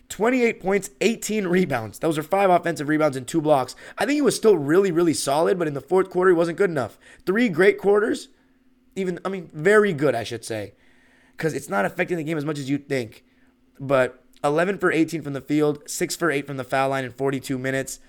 twenty-eight points, eighteen rebounds. Those are five offensive rebounds and two blocks. I think he was still really, really solid, but in the fourth quarter, he wasn't good enough. Three great quarters. Even, I mean, very good, I should say. Because it's not affecting the game as much as you think. But eleven for eighteen from the field, six for eight from the foul line in forty-two minutes.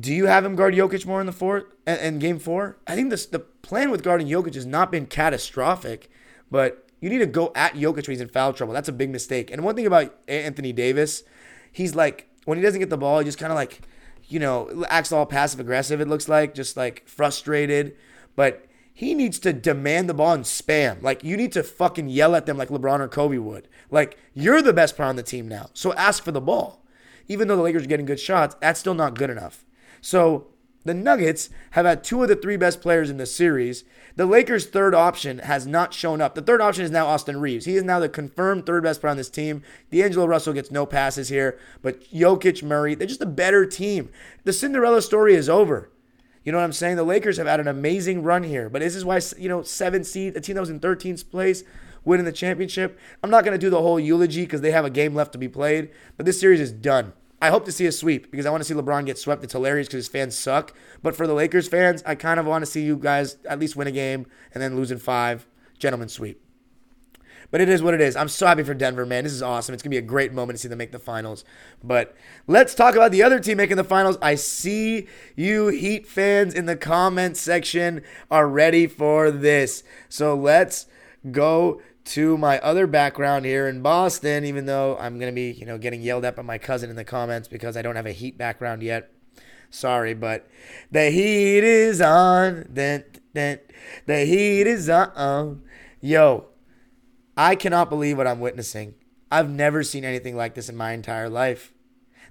Do you have him guard Jokic more in the fourth and game four? I think this, the plan with guarding Jokic has not been catastrophic, but you need to go at Jokic when he's in foul trouble. That's a big mistake. And one thing about Anthony Davis, he's like, when he doesn't get the ball, he just kind of like, you know, acts all passive-aggressive, it looks like, just like frustrated. But he needs to demand the ball and spam. Like, you need to fucking yell at them like LeBron or Kobe would. Like, you're the best player on the team now, so ask for the ball. Even though the Lakers are getting good shots, that's still not good enough. So the Nuggets have had two of the three best players in the series. The Lakers' third option has not shown up. The third option is now Austin Reeves. He is now the confirmed third best player on this team. D'Angelo Russell gets no passes here, but Jokic, Murray, they're just a better team. The Cinderella story is over. You know what I'm saying? The Lakers have had an amazing run here, but this is why, you know, seven seed, a team that was in thirteenth place, winning the championship. I'm not going to do the whole eulogy because they have a game left to be played, but this series is done. I hope to see a sweep because I want to see LeBron get swept. It's hilarious because his fans suck. But for the Lakers fans, I kind of want to see you guys at least win a game and then lose in five. Gentlemen sweep. But it is what it is. I'm so happy for Denver, man. This is awesome. It's going to be a great moment to see them make the finals. But let's talk about the other team making the finals. I see you Heat fans in the comment section are ready for this. So let's go to my other background here in Boston, even though I'm going to be, you know, getting yelled at by my cousin in the comments because I don't have a Heat background yet. Sorry, but the Heat is on. The, the, the Heat is on. Yo, I cannot believe what I'm witnessing. I've never seen anything like this in my entire life.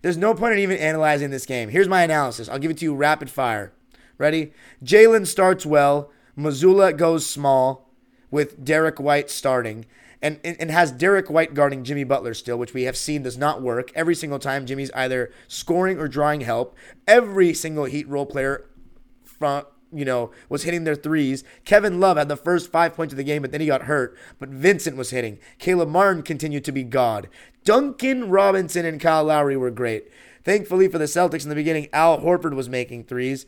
There's no point in even analyzing this game. Here's my analysis. I'll give it to you rapid fire. Ready? Jaylen starts well. Mazzulla goes small, with Derrick White starting, and, and and has Derrick White guarding Jimmy Butler still, which we have seen does not work. Every single time Jimmy's either scoring or drawing help, every single Heat role player from, you know, was hitting their threes. Kevin Love had the first five points of the game, but then he got hurt. But Vincent was hitting. Caleb Martin continued to be God. Duncan Robinson and Kyle Lowry were great. Thankfully for the Celtics in the beginning, Al Horford was making threes.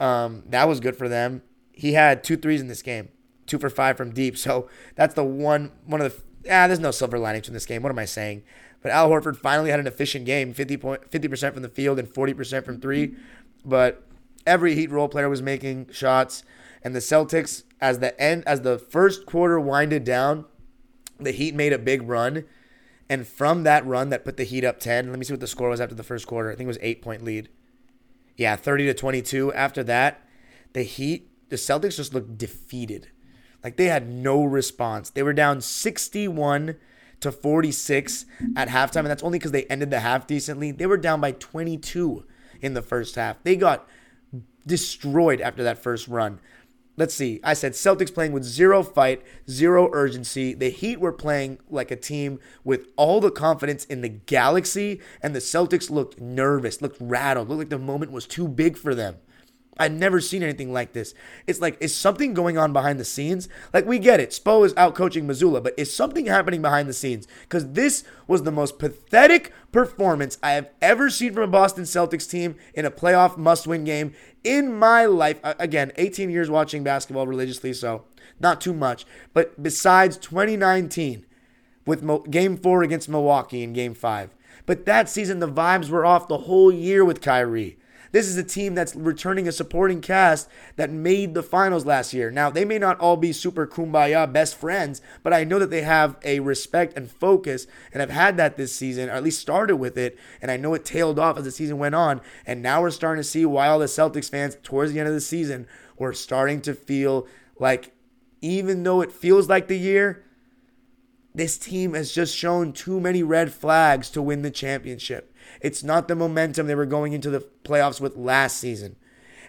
Um, that was good for them. He had two threes in this game. Two for five from deep. So that's the one, one of the, ah, there's no silver linings from this game. What am I saying? But Al Horford finally had an efficient game, fifty point, fifty percent from the field and forty percent from three. But every Heat role player was making shots. And the Celtics, as the end, as the first quarter winded down, the Heat made a big run. And from that run that put the Heat up ten, let me see what the score was after the first quarter. I think it was eight point lead. Yeah, thirty to twenty-two. After that, the Heat, the Celtics just looked defeated. Like, they had no response. They were down sixty-one to forty-six at halftime, and that's only because they ended the half decently. They were down by twenty-two in the first half. They got destroyed after that first run. Let's see. I said Celtics playing with zero fight, zero urgency. The Heat were playing like a team with all the confidence in the galaxy, and the Celtics looked nervous, looked rattled, looked like the moment was too big for them. I've never seen anything like this. It's like, is something going on behind the scenes? Like, we get it. Spo is out coaching Mazzulla, but is something happening behind the scenes? Because this was the most pathetic performance I have ever seen from a Boston Celtics team in a playoff must-win game in my life. Again, eighteen years watching basketball religiously, so not too much. But besides twenty nineteen, with Mo- Game four against Milwaukee in Game five. But that season, the vibes were off the whole year with Kyrie. This is a team that's returning a supporting cast that made the finals last year. Now, they may not all be super kumbaya best friends, but I know that they have a respect and focus, and have had that this season, or at least started with it, and I know it tailed off as the season went on, and now we're starting to see why all the Celtics fans towards the end of the season were starting to feel like, even though it feels like the year, this team has just shown too many red flags to win the championship. It's not the momentum they were going into the playoffs with last season.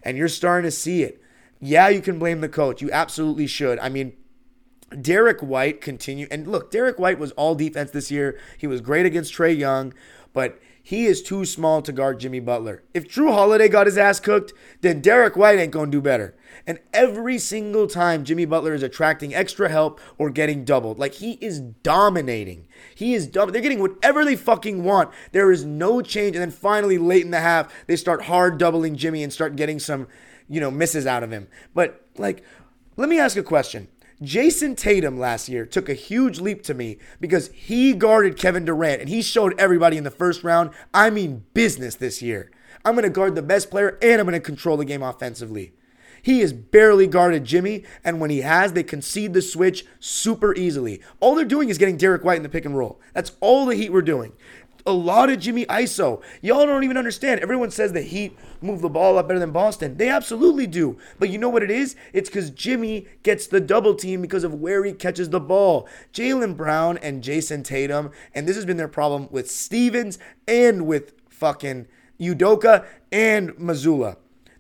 And you're starting to see it. Yeah, you can blame the coach. You absolutely should. I mean, Derrick White continue. And look, Derrick White was all defense this year. He was great against Trae Young, but he is too small to guard Jimmy Butler. If Jrue Holiday got his ass cooked, then Derrick White ain't going to do better. And every single time Jimmy Butler is attracting extra help or getting doubled, like, he is dominating. He is dub- They're getting whatever they fucking want. There is no change. And then finally, late in the half, they start hard doubling Jimmy and start getting some, you know, misses out of him. But, like, let me ask a question. Jason Tatum last year took a huge leap to me because he guarded Kevin Durant and he showed everybody in the first round, I mean business this year. I'm going to guard the best player and I'm going to control the game offensively. He has barely guarded Jimmy, and when he has, they concede the switch super easily. All they're doing is getting Derrick White in the pick and roll. That's all the Heat were doing. a lot of Jimmy I S O. Y'all don't even understand. Everyone says the Heat move the ball up better than Boston. They absolutely do. But you know what it is? It's because Jimmy gets the double team because of where he catches the ball. Jaylen Brown and Jason Tatum, and this has been their problem with Stevens and with fucking Udoka and Mazzulla.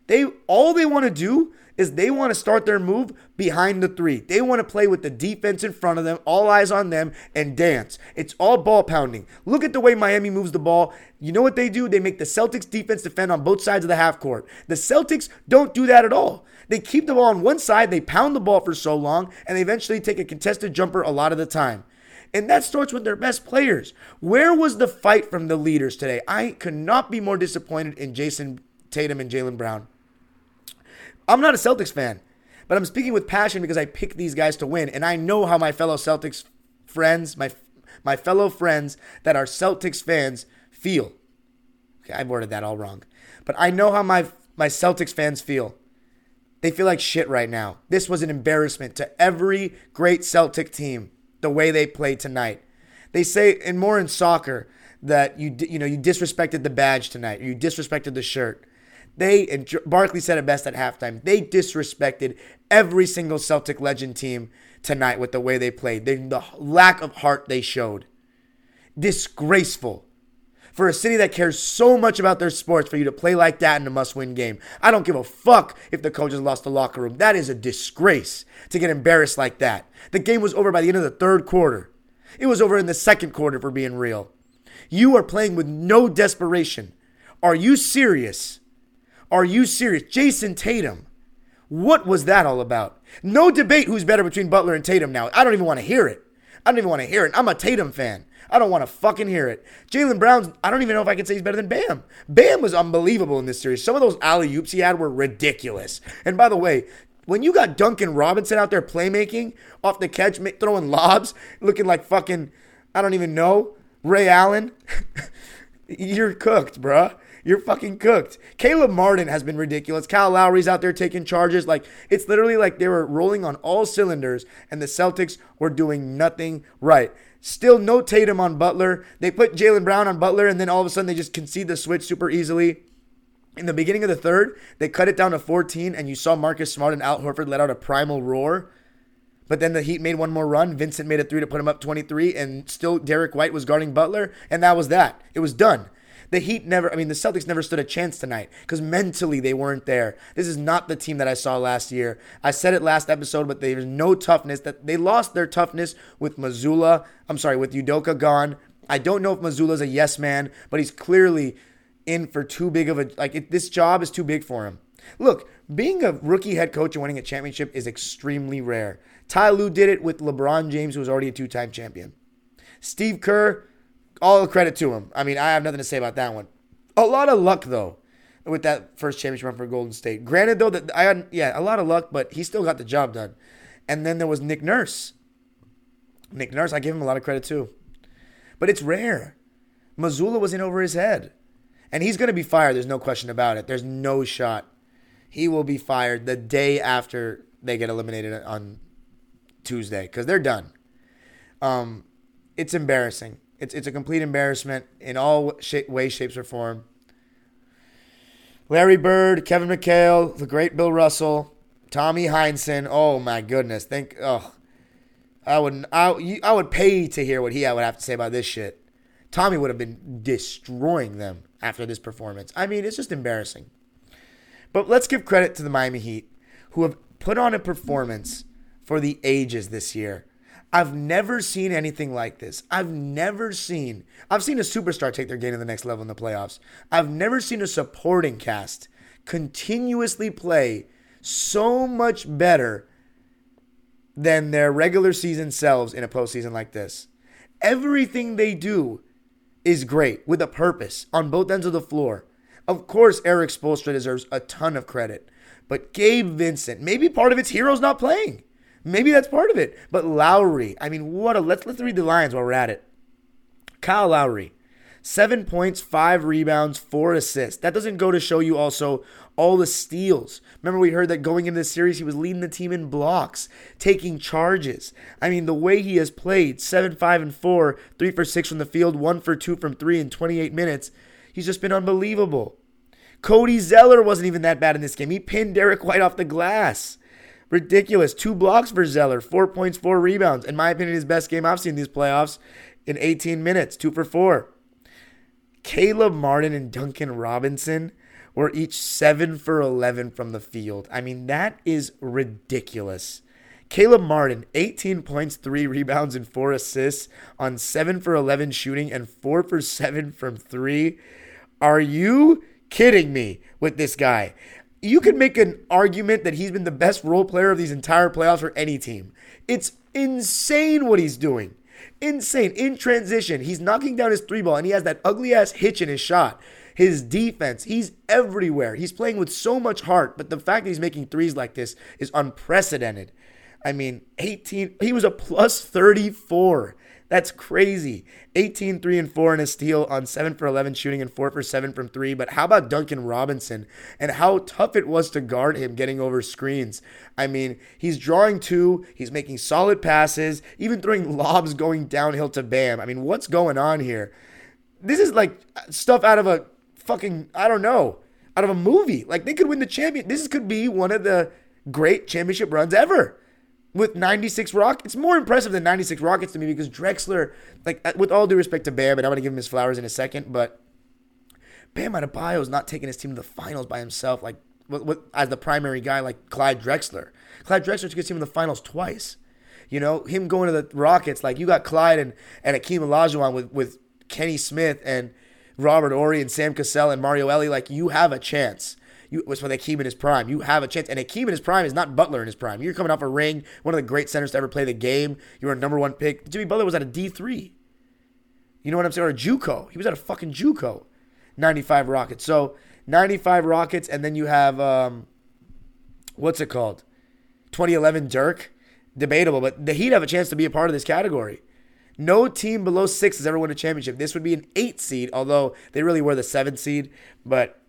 They all they want to do is they want to start their move behind the three. They want to play with the defense in front of them, all eyes on them, and dance. It's all ball pounding. Look at the way Miami moves the ball. You know what they do? They make the Celtics defense defend on both sides of the half court. The Celtics don't do that at all. They keep the ball on one side, they pound the ball for so long, and they eventually take a contested jumper a lot of the time. And that starts with their best players. Where was the fight from the leaders today? I could not be more disappointed in Jason Tatum and Jaylen Brown. I'm not a Celtics fan, but I'm speaking with passion because I picked these guys to win, and I know how my fellow Celtics friends, my my fellow friends that are Celtics fans feel. Okay, I worded that all wrong. But I know how my my Celtics fans feel. They feel like shit right now. This was an embarrassment to every great Celtic team, the way they played tonight. They say, and more in soccer, that you you know you disrespected the badge tonight, you disrespected the shirt. They, and Barkley said it best at halftime, they disrespected every single Celtic legend team tonight with the way they played. They, the lack of heart they showed. Disgraceful. For a city that cares so much about their sports, for you to play like that in a must-win game. I don't give a fuck if the coaches lost the locker room. That is a disgrace to get embarrassed like that. The game was over by the end of the third quarter. It was over in the second quarter, for being real. You are playing with no desperation. Are you serious? Are you serious? Jason Tatum. What was that all about? No debate who's better between Butler and Tatum now. I don't even want to hear it. I don't even want to hear it. I'm a Tatum fan. I don't want to fucking hear it. Jaylen Brown's, I don't even know if I can say he's better than Bam. Bam was unbelievable in this series. Some of those alley-oops he had were ridiculous. And by the way, when you got Duncan Robinson out there playmaking, off the catch, throwing lobs, looking like fucking, I don't even know, Ray Allen, you're cooked, bruh. You're fucking cooked. Caleb Martin has been ridiculous. Kyle Lowry's out there taking charges. Like, it's literally like they were rolling on all cylinders, and the Celtics were doing nothing right. Still no Tatum on Butler. They put Jaylen Brown on Butler, and then all of a sudden they just concede the switch super easily. In the beginning of the third, they cut it down to fourteen, and you saw Marcus Smart and Al Horford let out a primal roar. But then the Heat made one more run. Vincent made a three to put him up twenty-three, and still Derrick White was guarding Butler, and that was that. It was done. The Heat never, I mean, the Celtics never stood a chance tonight because mentally they weren't there. This is not the team that I saw last year. I said it last episode, but there's no toughness. That they lost their toughness with Mazzulla. I'm sorry, with Udoka gone. I don't know if Mazzulla's a yes man, but he's clearly in for too big of a, like it, this job is too big for him. Look, being a rookie head coach and winning a championship is extremely rare. Ty Lue did it with LeBron James, who was already a two-time champion. Steve Kerr, all the credit to him. I mean, I have nothing to say about that one. A lot of luck, though, with that first championship run for Golden State. Granted, though, that I had, yeah, a lot of luck, but he still got the job done. And then there was Nick Nurse. Nick Nurse, I give him a lot of credit, too. But it's rare. Mazzulla was in over his head. And he's going to be fired. There's no question about it. There's no shot. He will be fired the day after they get eliminated on Tuesday because they're done. Um, it's embarrassing. It's it's a complete embarrassment in all shape, ways, shapes, or form. Larry Bird, Kevin McHale, the great Bill Russell, Tommy Heinsohn. Oh my goodness! Think oh, I would I I would pay to hear what he would have to say about this shit. Tommy would have been destroying them after this performance. I mean, it's just embarrassing. But let's give credit to the Miami Heat, who have put on a performance for the ages this year. I've never seen anything like this. I've never seen. I've seen a superstar take their game to the next level in the playoffs. I've never seen a supporting cast continuously play so much better than their regular season selves in a postseason like this. Everything they do is great with a purpose on both ends of the floor. Of course, Eric Spoelstra deserves a ton of credit, but Gabe Vincent, maybe part of it's heroes not playing. Maybe that's part of it. But Lowry, I mean, what a, let's, let's read the lines while we're at it. Kyle Lowry, Seven points, five rebounds, four assists. That doesn't go to show you also all the steals. Remember, we heard that going into this series, he was leading the team in blocks, taking charges. I mean, the way he has played, seven, five, and four, three for six from the field, one for two from three in twenty-eight minutes. He's just been unbelievable. Cody Zeller wasn't even that bad in this game. He pinned Derrick White off the glass. Ridiculous. Two blocks for Zeller, four points, four rebounds. In my opinion, his best game I've seen in these playoffs in eighteen minutes, two for four. Caleb Martin and Duncan Robinson were each seven for eleven from the field. I mean, that is ridiculous. Caleb Martin, eighteen points, three rebounds, and four assists on seven for eleven shooting and four for seven from three. Are you kidding me with this guy? You could make an argument that he's been the best role player of these entire playoffs for any team. It's insane what he's doing. Insane. In transition, he's knocking down his three ball, and he has that ugly-ass hitch in his shot. His defense, he's everywhere. He's playing with so much heart, but the fact that he's making threes like this is unprecedented. I mean, eighteen, he was a plus thirty-four. That's crazy. eighteen, three, and four in a steal on seven for eleven shooting and four for seven from three. But how about Duncan Robinson and how tough it was to guard him getting over screens? I mean, he's drawing two. He's making solid passes, even throwing lobs going downhill to Bam. I mean, what's going on here? This is like stuff out of a fucking, I don't know, out of a movie. Like, they could win the champion. This could be one of the great championship runs ever. With ninety-six Rockets, it's more impressive than ninety-six Rockets to me because Drexler, like, with all due respect to Bam, and I'm going to give him his flowers in a second, but Bam Adebayo is not taking his team to the finals by himself, like, with, with, as the primary guy, like Clyde Drexler. Clyde Drexler took his team to the finals twice. You know, him going to the Rockets, like, you got Clyde and, and Hakeem Olajuwon with, with Kenny Smith and Robert Horry and Sam Cassell and Mario Ellie, like, you have a chance. It was with Hakeem in his prime. You have a chance. And Hakeem in his prime is not Butler in his prime. You're coming off a ring, one of the great centers to ever play the game. You were a number one pick. Jimmy Butler was at a D three. You know what I'm saying? Or a JUCO. He was at a fucking JUCO. ninety-five Rockets. So, ninety-five Rockets, and then you have, um, what's it called? twenty eleven Dirk. Debatable, but the Heat have a chance to be a part of this category. No team below six has ever won a championship. This would be an eight seed, although they really were the seven seed, but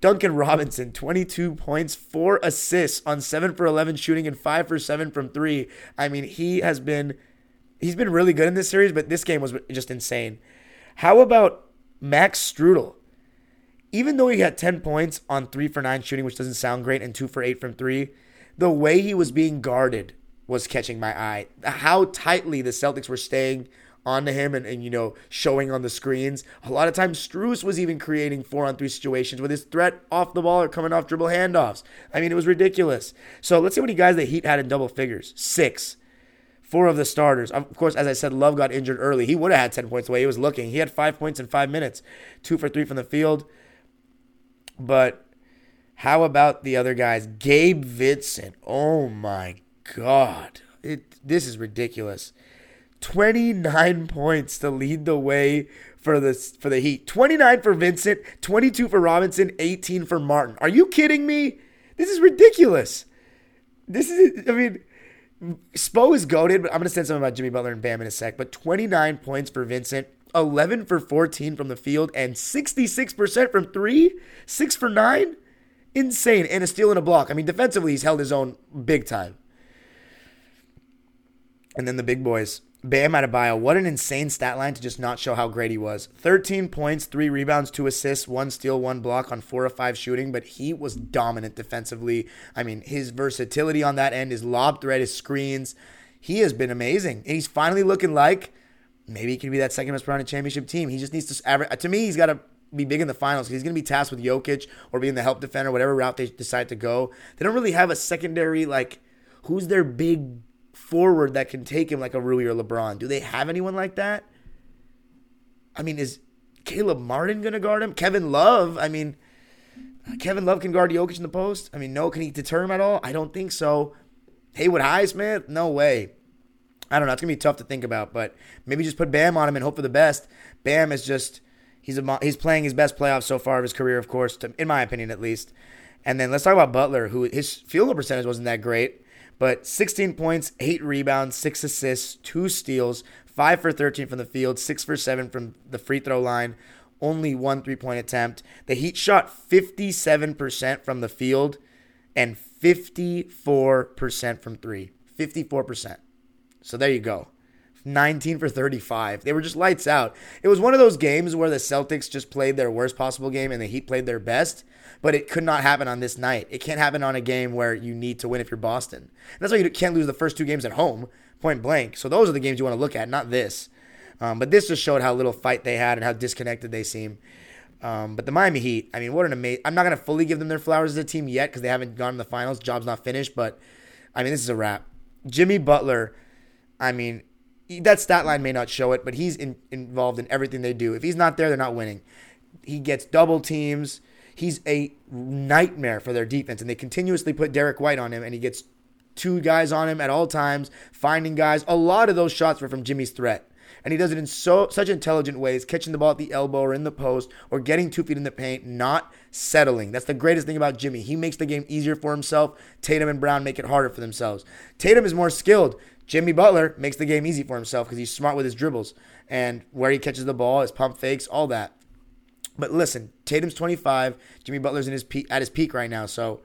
Duncan Robinson, twenty-two points, four assists on seven for eleven shooting and five for seven from three. I mean, he has been he's been really good in this series, but this game was just insane. How about Max Strudel? Even though he had ten points on three for nine shooting, which doesn't sound great, and two for eight from three, the way he was being guarded was catching my eye. How tightly the Celtics were staying onto him and, and, you know, showing on the screens. A lot of times, Strus was even creating four-on-three situations with his threat off the ball or coming off dribble handoffs. I mean, it was ridiculous. So let's see how many guys the Heat had in double figures. Six. Four of the starters. Of course, as I said, Love got injured early. He would have had ten points the way he was looking. He had five points in five minutes. Two for three from the field. But how about the other guys? Gabe Vincent. Oh, my God. It, this is ridiculous. twenty-nine points to lead the way for the, for the Heat. twenty-nine for Vincent, twenty-two for Robinson, eighteen for Martin. Are you kidding me? This is ridiculous. This is, I mean, Spo is goated, but I'm going to say something about Jimmy Butler and Bam in a sec, but twenty-nine points for Vincent, eleven for fourteen from the field, and sixty-six percent from three, six for nine. Insane, and a steal and a block. I mean, defensively, he's held his own big time. And then the big boys. Bam Adebayo, what an insane stat line to just not show how great he was. thirteen points, three rebounds, two assists, one steal, one block on four of five shooting, but he was dominant defensively. I mean, his versatility on that end, his lob threat, his screens, he has been amazing. And he's finally looking like maybe he can be that second best player on a championship team. He just needs to average. To me, he's got to be big in the finals because he's going to be tasked with Jokic or being the help defender, whatever route they decide to go. They don't really have a secondary, like, who's their big forward that can take him like a Rui or LeBron. Do they have anyone like that? I mean, is Caleb Martin going to guard him? Kevin Love, I mean, Kevin Love can guard Jokic in the post? I mean, no, can he deter him at all? I don't think so. Hayward Highsmith? No way. I don't know. It's going to be tough to think about, but maybe just put Bam on him and hope for the best. Bam is just, he's a, he's playing his best playoffs so far of his career, of course, to, in my opinion at least. And then let's talk about Butler, who his field goal percentage wasn't that great, But sixteen points, eight rebounds, six assists, two steals, five for thirteen from the field, six for seven from the free throw line, only one three-point attempt. The Heat shot fifty-seven percent from the field and fifty-four percent from three. fifty-four percent. So there you go. nineteen for thirty-five. They were just lights out. It was one of those games where the Celtics just played their worst possible game and the Heat played their best, but it could not happen on this night. It can't happen on a game where you need to win if you're Boston. And that's why you can't lose the first two games at home, point blank. So those are the games you want to look at, not this. Um, but this just showed how little fight they had and how disconnected they seem. Um, but the Miami Heat, I mean, what an amazing... I'm not going to fully give them their flowers as a team yet because they haven't gone to the finals. Job's not finished, but, I mean, this is a wrap. Jimmy Butler, I mean... that stat line may not show it, but he's in, involved in everything they do. If he's not there, they're not winning. He gets double teams. He's a nightmare for their defense, and they continuously put Derrick White on him, and he gets two guys on him at all times, finding guys. A lot of those shots were from Jimmy's threat, and he does it in so such intelligent ways, catching the ball at the elbow or in the post or getting two feet in the paint, not settling. That's the greatest thing about Jimmy. He makes the game easier for himself. Tatum and Brown make it harder for themselves. Tatum is more skilled. Jimmy Butler makes the game easy for himself because he's smart with his dribbles and where he catches the ball, his pump fakes, all that. But listen, Tatum's twenty-five. Jimmy Butler's in his peak, at his peak right now, so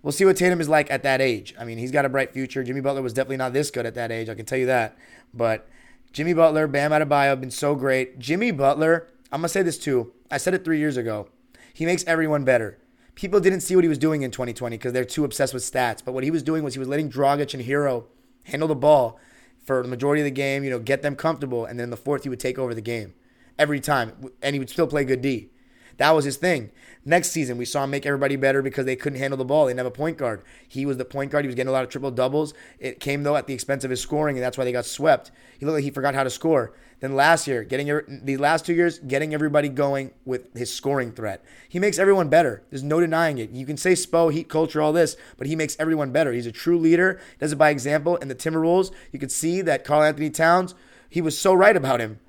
we'll see what Tatum is like at that age. I mean, he's got a bright future. Jimmy Butler was definitely not this good at that age, I can tell you that. But Jimmy Butler, Bam Adebayo have been so great. Jimmy Butler, I'm going to say this too. I said it three years ago. He makes everyone better. People didn't see what he was doing in twenty twenty because they're too obsessed with stats. But what he was doing was he was letting Dragic and Hero handle the ball for the majority of the game, you know, get them comfortable, and then in the fourth he would take over the game every time, and he would still play good D. That was his thing. Next season, we saw him make everybody better because they couldn't handle the ball. They didn't have a point guard. He was the point guard. He was getting a lot of triple-doubles. It came, though, at the expense of his scoring, and that's why they got swept. He looked like he forgot how to score. Then last year, getting the last two years, getting everybody going with his scoring threat. He makes everyone better. There's no denying it. You can say Spo, Heat culture, all this, but he makes everyone better. He's a true leader. Does it by example. And the Timberwolves, you could see that Karl-Anthony Towns, he was so right about him.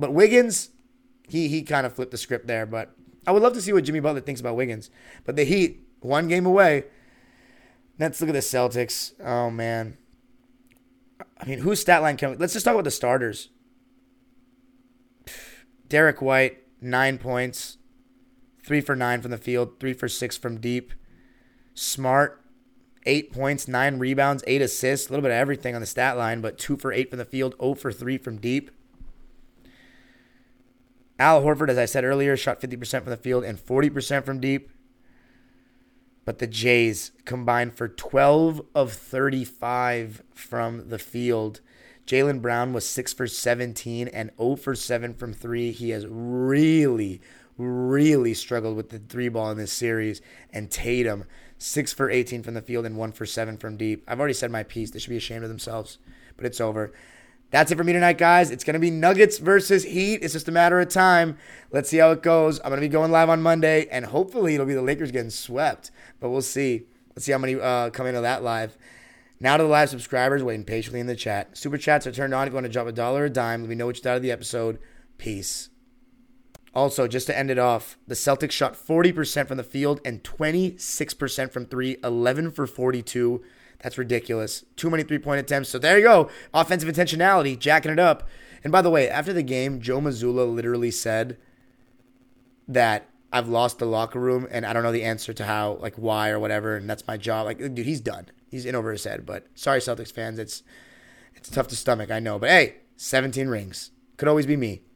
But Wiggins, he he kind of flipped the script there, but I would love to see what Jimmy Butler thinks about Wiggins. But the Heat, one game away. Let's look at the Celtics. Oh, man. I mean, whose stat line can we... Let's just talk about the starters. Derrick White, nine points. Three for nine from the field. Three for six from deep. Smart, eight points, nine rebounds, eight assists. A little bit of everything on the stat line, but two for eight from the field, oh for three from deep. Al Horford, as I said earlier, shot fifty percent from the field and forty percent from deep. But the Jays combined for twelve of thirty-five from the field. Jaylen Brown was six for seventeen and oh for seven from three. He has really, really struggled with the three ball in this series. And Tatum, six for eighteen from the field and one for seven from deep. I've already said my piece. They should be ashamed of themselves, but it's over. That's it for me tonight, guys. It's going to be Nuggets versus Heat. It's just a matter of time. Let's see how it goes. I'm going to be going live on Monday, and hopefully it'll be the Lakers getting swept. But we'll see. Let's see how many uh, come into that live. Now to the live subscribers waiting patiently in the chat. Super chats are turned on if you want to drop a dollar or a dime. Let me know what you thought of the episode. Peace. Also, just to end it off, the Celtics shot forty percent from the field and twenty-six percent from three, eleven for forty-two. That's ridiculous. Too many three-point attempts. So there you go. Offensive intentionality, jacking it up. And by the way, after the game, Joe Mazzulla literally said that I've lost the locker room and I don't know the answer to how, like why or whatever, and that's my job. Like, dude, he's done. He's in over his head. But sorry, Celtics fans. It's it's tough to stomach, I know. But hey, seventeen rings. Could always be me.